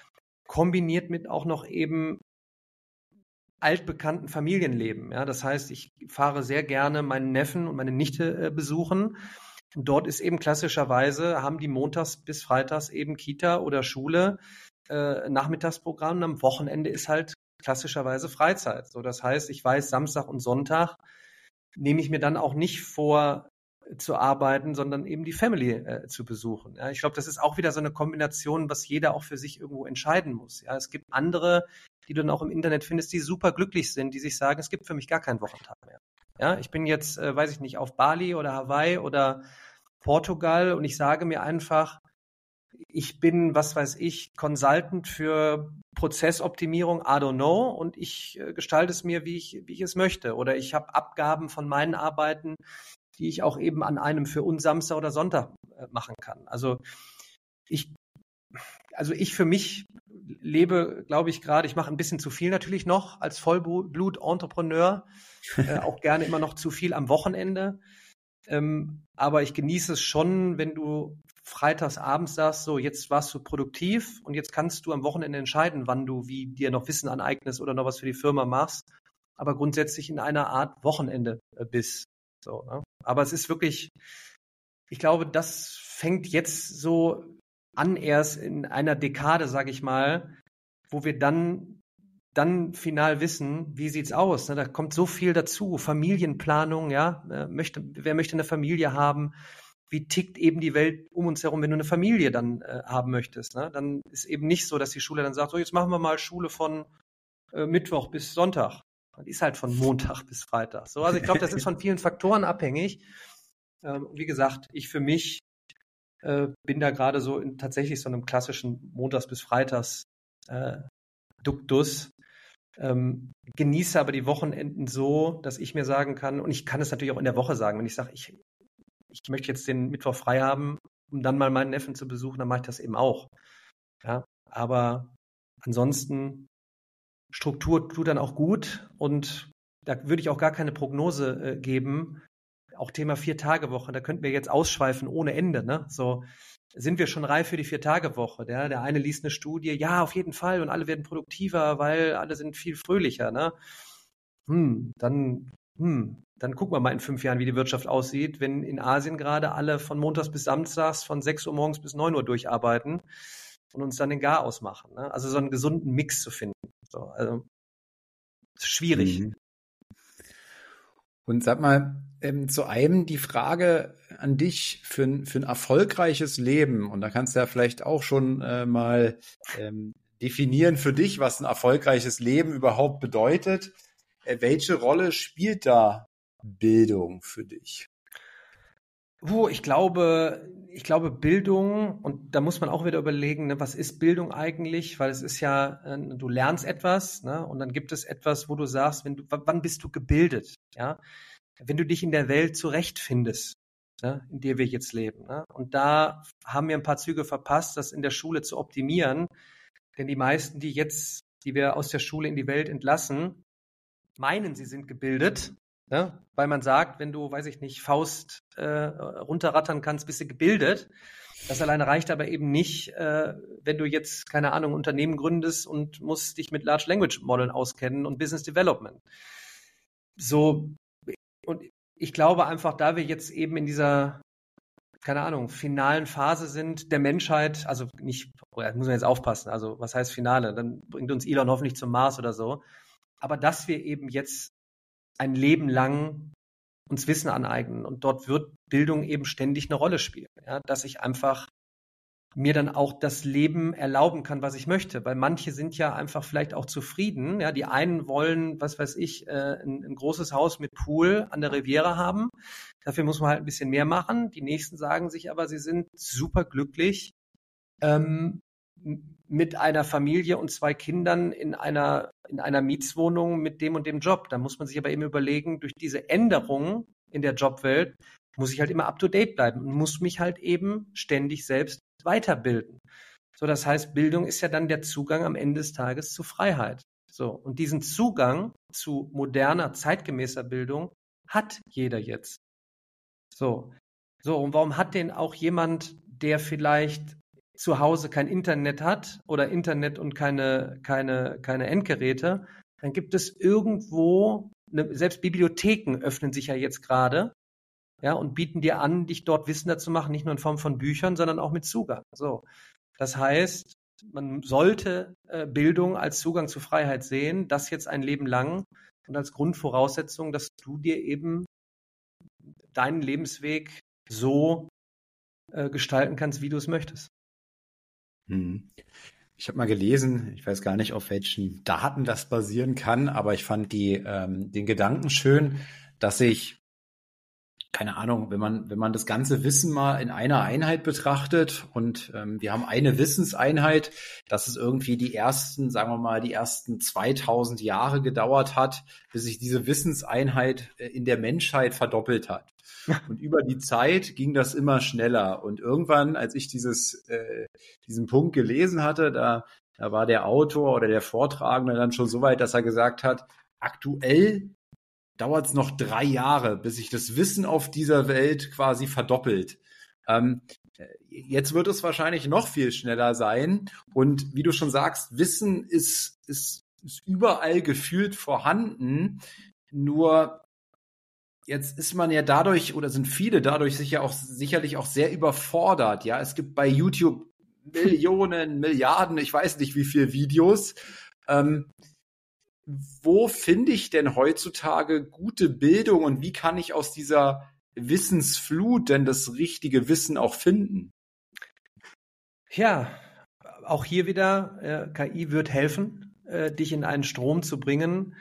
kombiniert mit auch noch eben altbekannten Familienleben. Ja, das heißt, ich fahre sehr gerne meinen Neffen und meine Nichte äh, besuchen. Und dort ist eben klassischerweise, haben die montags bis freitags eben Kita oder Schule, äh, Nachmittagsprogramm und am Wochenende ist halt klassischerweise Freizeit. So, das heißt, ich weiß, Samstag und Sonntag nehme ich mir dann auch nicht vor, zu arbeiten, sondern eben die Family äh, zu besuchen. Ja, ich glaube, das ist auch wieder so eine Kombination, was jeder auch für sich irgendwo entscheiden muss. Ja, es gibt andere, die du dann auch im Internet findest, die super glücklich sind, die sich sagen, es gibt für mich gar keinen Wochentag mehr. Ja, ich bin jetzt, äh, weiß ich nicht, auf Bali oder Hawaii oder Portugal und ich sage mir einfach, ich bin, was weiß ich, Consultant für Prozessoptimierung, I don't know, und ich äh, gestalte es mir, wie ich, wie ich es möchte. Oder ich habe Abgaben von meinen Arbeiten, die ich auch eben an einem für uns Samstag oder Sonntag machen kann. Also ich, also ich für mich lebe, glaube ich, gerade, ich mache ein bisschen zu viel natürlich noch als Vollblut-Entrepreneur, äh, auch gerne immer noch zu viel am Wochenende. Ähm, aber ich genieße es schon, wenn du freitags abends sagst, so jetzt warst du produktiv und jetzt kannst du am Wochenende entscheiden, wann du wie dir noch Wissen aneignest oder noch was für die Firma machst, aber grundsätzlich in einer Art Wochenende bist. So, ne? Aber es ist wirklich, ich glaube, das fängt jetzt so an erst in einer Dekade, sage ich mal, wo wir dann dann final wissen, wie sieht's aus? Ne? Da kommt so viel dazu, Familienplanung, ja, möchte, wer möchte eine Familie haben? Wie tickt eben die Welt um uns herum, wenn du eine Familie dann äh, haben möchtest? Ne? Dann ist eben nicht so, dass die Schule dann sagt, so jetzt machen wir mal Schule von äh, Mittwoch bis Sonntag. Die ist halt von Montag bis Freitag. So, also ich glaube, das ist von vielen Faktoren abhängig. Ähm, wie gesagt, ich für mich äh, bin da gerade so in tatsächlich so einem klassischen Montags bis Freitags äh, Duktus. Ähm, genieße aber die Wochenenden so, dass ich mir sagen kann, und ich kann es natürlich auch in der Woche sagen, wenn ich sage, ich, ich möchte jetzt den Mittwoch frei haben, um dann mal meinen Neffen zu besuchen, dann mache ich das eben auch. Ja, aber ansonsten Struktur tut dann auch gut und da würde ich auch gar keine Prognose äh, geben. Auch Thema Vier-Tage-Woche, da könnten wir jetzt ausschweifen ohne Ende. Ne? So, sind wir schon reif für die Vier-Tage-Woche? Der, der eine liest eine Studie, ja, auf jeden Fall, und alle werden produktiver, weil alle sind viel fröhlicher. Ne? Hm, dann, hm, dann gucken wir mal in fünf Jahren, wie die Wirtschaft aussieht, wenn in Asien gerade alle von montags bis samstags von sechs Uhr morgens bis neun Uhr durcharbeiten und uns dann den Garaus machen. Ne? Also so einen gesunden Mix zu finden. So, also ist schwierig. Mhm. Und sag mal, ähm, zu einem die Frage an dich für ein, für ein erfolgreiches Leben. Und da kannst du ja vielleicht auch schon äh, mal ähm, definieren für dich, was ein erfolgreiches Leben überhaupt bedeutet. Äh, welche Rolle spielt da Bildung für dich? Uh, ich glaube, ich glaube Bildung, und da muss man auch wieder überlegen, ne, was ist Bildung eigentlich? Weil es ist ja, du lernst etwas, ne, und dann gibt es etwas, wo du sagst, wenn du, wann bist du gebildet? Ja, wenn du dich in der Welt zurechtfindest, ne, in der wir jetzt leben. Ne? Und da haben wir ein paar Züge verpasst, das in der Schule zu optimieren. Denn die meisten, die jetzt, die wir aus der Schule in die Welt entlassen, meinen, sie sind gebildet. Ne? Weil man sagt, wenn du, weiß ich nicht, Faust äh, runterrattern kannst, bist du gebildet. Das alleine reicht aber eben nicht, äh, wenn du jetzt, keine Ahnung, Unternehmen gründest und musst dich mit Large Language Model auskennen und Business Development. So, und ich glaube einfach, da wir jetzt eben in dieser, keine Ahnung, finalen Phase sind der Menschheit, also nicht, da muss man jetzt aufpassen, also was heißt Finale? Dann bringt uns Elon hoffentlich zum Mars oder so. Aber dass wir eben jetzt ein Leben lang uns Wissen aneignen. Und dort wird Bildung eben ständig eine Rolle spielen. Ja? Dass ich einfach mir dann auch das Leben erlauben kann, was ich möchte. Weil manche sind ja einfach vielleicht auch zufrieden. Ja? Die einen wollen, was weiß ich, äh, ein, ein großes Haus mit Pool an der Riviera haben. Dafür muss man halt ein bisschen mehr machen. Die nächsten sagen sich aber, sie sind superglücklich ähm, mit einer Familie und zwei Kindern in einer in einer Mietswohnung mit dem und dem Job. Da muss man sich aber eben überlegen, durch diese Änderungen in der Jobwelt muss ich halt immer up-to-date bleiben und muss mich halt eben ständig selbst weiterbilden. So, das heißt, Bildung ist ja dann der Zugang am Ende des Tages zu Freiheit. So, und diesen Zugang zu moderner, zeitgemäßer Bildung hat jeder jetzt. So, so und warum hat denn auch jemand, der vielleicht zu Hause kein Internet hat oder Internet und keine, keine, keine Endgeräte, dann gibt es irgendwo, eine, selbst Bibliotheken öffnen sich ja jetzt gerade, ja, und bieten dir an, dich dort wissender zu machen, nicht nur in Form von Büchern, sondern auch mit Zugang. So. Das heißt, man sollte äh, Bildung als Zugang zu Freiheit sehen, das jetzt ein Leben lang und als Grundvoraussetzung, dass du dir eben deinen Lebensweg so äh, gestalten kannst, wie du es möchtest. Ich habe mal gelesen, ich weiß gar nicht, auf welchen Daten das basieren kann, aber ich fand die, ähm, den Gedanken schön, dass ich, keine Ahnung, wenn man, wenn man das ganze Wissen mal in einer Einheit betrachtet und ähm, wir haben eine Wissenseinheit, dass es irgendwie die ersten, sagen wir mal, die ersten zweitausend Jahre gedauert hat, bis sich diese Wissenseinheit in der Menschheit verdoppelt hat. Und über die Zeit ging das immer schneller. Und irgendwann, als ich dieses, äh, diesen Punkt gelesen hatte, da, da war der Autor oder der Vortragende dann schon so weit, dass er gesagt hat, aktuell dauert es noch drei Jahre, bis sich das Wissen auf dieser Welt quasi verdoppelt. Ähm, Jetzt wird es wahrscheinlich noch viel schneller sein. Und wie du schon sagst, Wissen ist, ist, ist überall gefühlt vorhanden. Nur jetzt ist man ja dadurch, oder sind viele dadurch sicher auch, sicherlich auch sehr überfordert. Ja, es gibt bei YouTube Millionen, Milliarden, ich weiß nicht wie viele Videos. Ähm, wo finde ich denn heutzutage gute Bildung und wie kann ich aus dieser Wissensflut denn das richtige Wissen auch finden? Ja, auch hier wieder, äh, K I wird helfen, äh, dich in einen Strom zu bringen,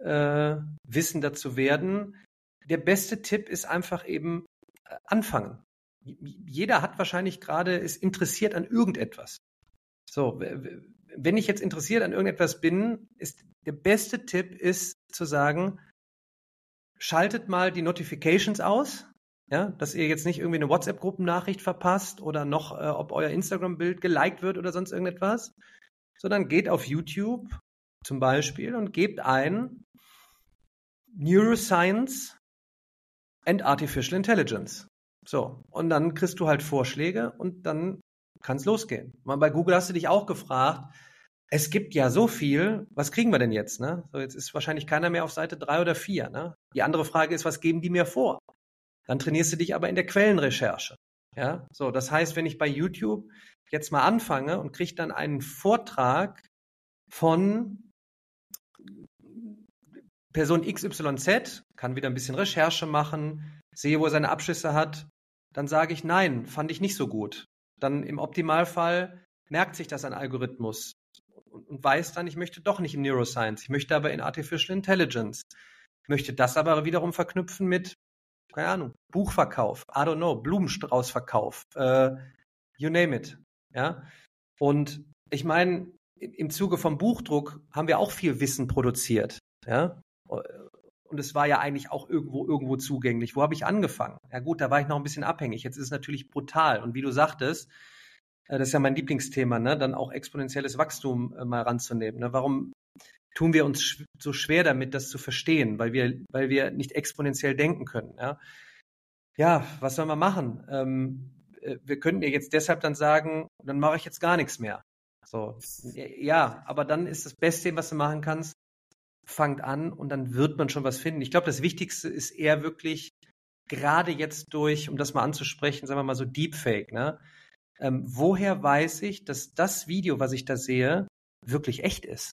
äh, wissender zu werden. Der beste Tipp ist einfach eben äh, anfangen. Jeder hat wahrscheinlich gerade, ist interessiert an irgendetwas. So, wenn ich jetzt interessiert an irgendetwas bin, ist der beste Tipp ist zu sagen, schaltet mal die Notifications aus, ja, dass ihr jetzt nicht irgendwie eine WhatsApp-Gruppennachricht verpasst oder noch, äh, ob euer Instagram-Bild geliked wird oder sonst irgendetwas, sondern geht auf YouTube zum Beispiel und gebt ein Neuroscience and Artificial Intelligence. So, und dann kriegst du halt Vorschläge und dann kann es losgehen. Bei Google hast du dich auch gefragt, es gibt ja so viel, was kriegen wir denn jetzt? Ne? So, jetzt ist wahrscheinlich keiner mehr auf Seite drei oder vier. Ne? Die andere Frage ist, was geben die mir vor? Dann trainierst du dich aber in der Quellenrecherche. Ja? So, das heißt, wenn ich bei YouTube jetzt mal anfange und kriege dann einen Vortrag von Person X Y Z, kann wieder ein bisschen Recherche machen, sehe, wo er seine Abschlüsse hat, dann sage ich, nein, fand ich nicht so gut. Dann im Optimalfall merkt sich das ein Algorithmus und weiß dann, ich möchte doch nicht in Neuroscience, ich möchte aber in Artificial Intelligence. Ich möchte das aber wiederum verknüpfen mit, keine Ahnung, Buchverkauf, I don't know, Blumenstraußverkauf, äh, you name it. Ja? Und ich meine, im Zuge vom Buchdruck haben wir auch viel Wissen produziert. Ja? Und es war ja eigentlich auch irgendwo irgendwo zugänglich. Wo habe ich angefangen? Ja gut, da war ich noch ein bisschen abhängig. Jetzt ist es natürlich brutal. Und wie du sagtest, das ist ja mein Lieblingsthema, ne? Dann auch exponentielles Wachstum mal ranzunehmen. Ne? Warum tun wir uns so schwer damit, das zu verstehen? Weil wir, weil wir nicht exponentiell denken können. Ja, ja, was soll man machen? Ähm, wir könnten ja jetzt deshalb dann sagen, dann mache ich jetzt gar nichts mehr. So, ja, aber dann ist das Beste, was du machen kannst, fangt an und dann wird man schon was finden. Ich glaube, das Wichtigste ist eher wirklich, gerade jetzt durch, um das mal anzusprechen, sagen wir mal so Deepfake, ne? Ähm, woher weiß ich, dass das Video, was ich da sehe, wirklich echt ist?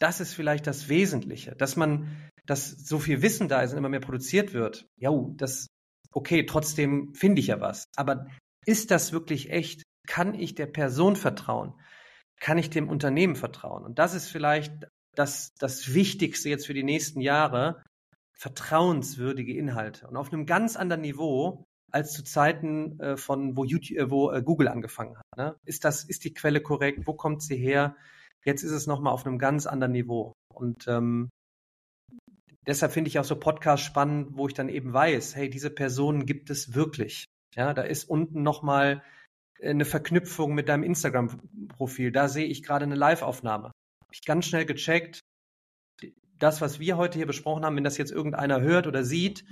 Das ist vielleicht das Wesentliche, dass man, dass so viel Wissen da ist und immer mehr produziert wird. Ja, das, okay, trotzdem finde ich ja was. Aber ist das wirklich echt? Kann ich der Person vertrauen? Kann ich dem Unternehmen vertrauen? Und das ist vielleicht das, das Wichtigste jetzt für die nächsten Jahre, vertrauenswürdige Inhalte. Und auf einem ganz anderen Niveau als zu Zeiten äh, von wo, YouTube, äh, wo äh, Google angefangen hat. Ne? Ist das, ist die Quelle korrekt? Wo kommt sie her? Jetzt ist es nochmal auf einem ganz anderen Niveau. Und ähm, deshalb finde ich auch so Podcasts spannend, wo ich dann eben weiß, hey, diese Personen gibt es wirklich. Ja, da ist unten nochmal eine Verknüpfung mit deinem Instagram-Profil. Da sehe ich gerade eine Live-Aufnahme. Habe ich ganz schnell gecheckt. Das, was wir heute hier besprochen haben, wenn das jetzt irgendeiner hört oder sieht,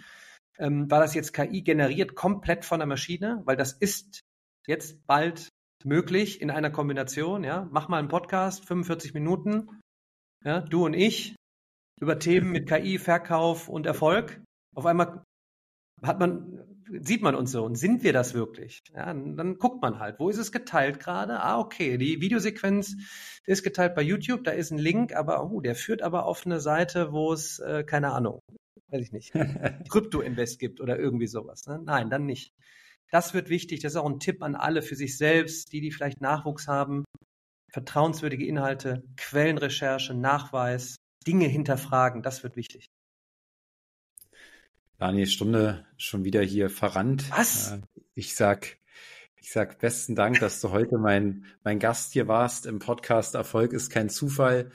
Ähm, war das jetzt K I generiert, komplett von der Maschine? Weil das ist jetzt bald möglich in einer Kombination. Ja? Mach mal einen Podcast, fünfundvierzig Minuten, ja? Du und ich, über Themen mit K I, Verkauf und Erfolg. Auf einmal hat man, sieht man uns so und sind wir das wirklich? Ja? Dann guckt man halt, wo ist es geteilt gerade? Ah, okay, die Videosequenz ist geteilt bei YouTube, da ist ein Link, aber oh, der führt aber auf eine Seite, wo es, äh, keine Ahnung, weiß ich nicht, Krypto-Invest gibt oder irgendwie sowas. Ne? Nein, dann nicht. Das wird wichtig. Das ist auch ein Tipp an alle für sich selbst, die, die vielleicht Nachwuchs haben. Vertrauenswürdige Inhalte, Quellenrecherche, Nachweis, Dinge hinterfragen. Das wird wichtig. Daniel, Stunde schon wieder hier verrannt. Was? Ich sag, ich sag besten Dank, dass du heute mein, mein Gast hier warst im Podcast Erfolg ist kein Zufall.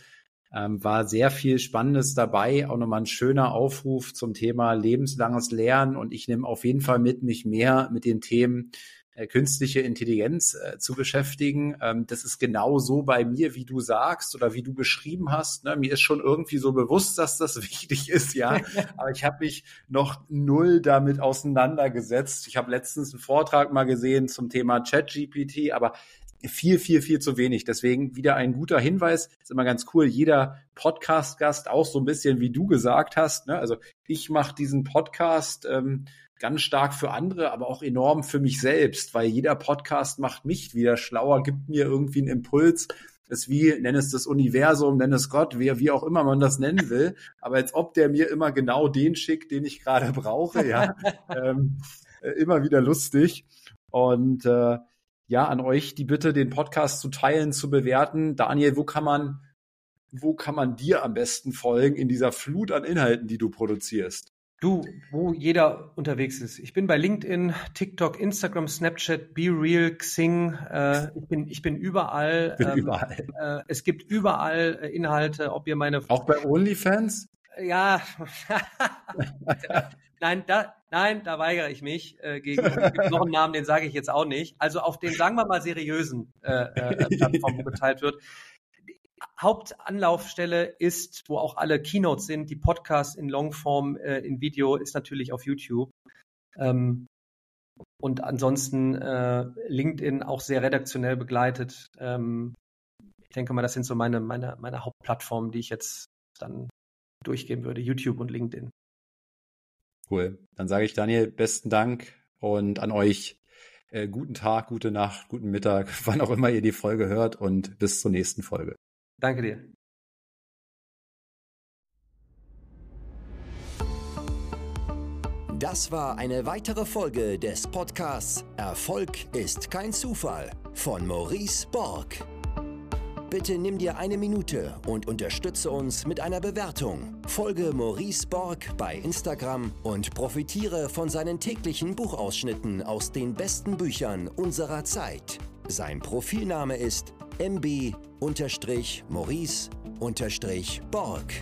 Ähm, war sehr viel Spannendes dabei, auch nochmal ein schöner Aufruf zum Thema lebenslanges Lernen und ich nehme auf jeden Fall mit, mich mehr mit den Themen künstliche Intelligenz äh, zu beschäftigen. Ähm, das ist genau so bei mir, wie du sagst oder wie du beschrieben hast. Ne? Mir ist schon irgendwie so bewusst, dass das wichtig ist, ja. Aber ich habe mich noch null damit auseinandergesetzt. Ich habe letztens einen Vortrag mal gesehen zum Thema ChatGPT, aber viel, viel, viel zu wenig. Deswegen wieder ein guter Hinweis. Ist immer ganz cool. Jeder Podcast-Gast auch so ein bisschen, wie du gesagt hast. Ne? Also ich mache diesen Podcast ähm, ganz stark für andere, aber auch enorm für mich selbst, weil jeder Podcast macht mich wieder schlauer, gibt mir irgendwie einen Impuls. Ist wie, nenn es das Universum, nenn es Gott, wie, wie auch immer man das nennen will. Aber als ob der mir immer genau den schickt, den ich gerade brauche, ja. ähm, äh, immer wieder lustig. Und äh, ja, an euch die Bitte, den Podcast zu teilen, zu bewerten. Daniel, wo kann man, wo kann man dir am besten folgen in dieser Flut an Inhalten, die du produzierst? Du, wo jeder unterwegs ist. Ich bin bei LinkedIn, TikTok, Instagram, Snapchat, Be Real, Xing. Äh, ich bin, ich bin überall. Bin ähm, überall. Äh, es gibt überall äh, Inhalte, ob ihr meine... Auch bei OnlyFans? Ja. Nein, da, nein, da weigere ich mich äh, gegen. Es gibt noch einen Namen, den sage ich jetzt auch nicht. Also auf den, sagen wir mal, seriösen äh, äh, Plattformen geteilt wird. Hauptanlaufstelle ist, wo auch alle Keynotes sind, die Podcasts in Longform, äh, in Video, ist natürlich auf YouTube. Ähm, und ansonsten äh, LinkedIn auch sehr redaktionell begleitet. Ähm, ich denke mal, das sind so meine, meine, meine Hauptplattformen, die ich jetzt dann durchgehen würde, YouTube und LinkedIn. Cool. Dann sage ich Daniel, besten Dank und an euch äh, guten Tag, gute Nacht, guten Mittag, wann auch immer ihr die Folge hört und bis zur nächsten Folge. Danke dir. Das war eine weitere Folge des Podcasts Erfolg ist kein Zufall von Maurice Bork. Bitte nimm dir eine Minute und unterstütze uns mit einer Bewertung. Folge Maurice Bork bei Instagram und profitiere von seinen täglichen Buchausschnitten aus den besten Büchern unserer Zeit. Sein Profilname ist m b Maurice Bork.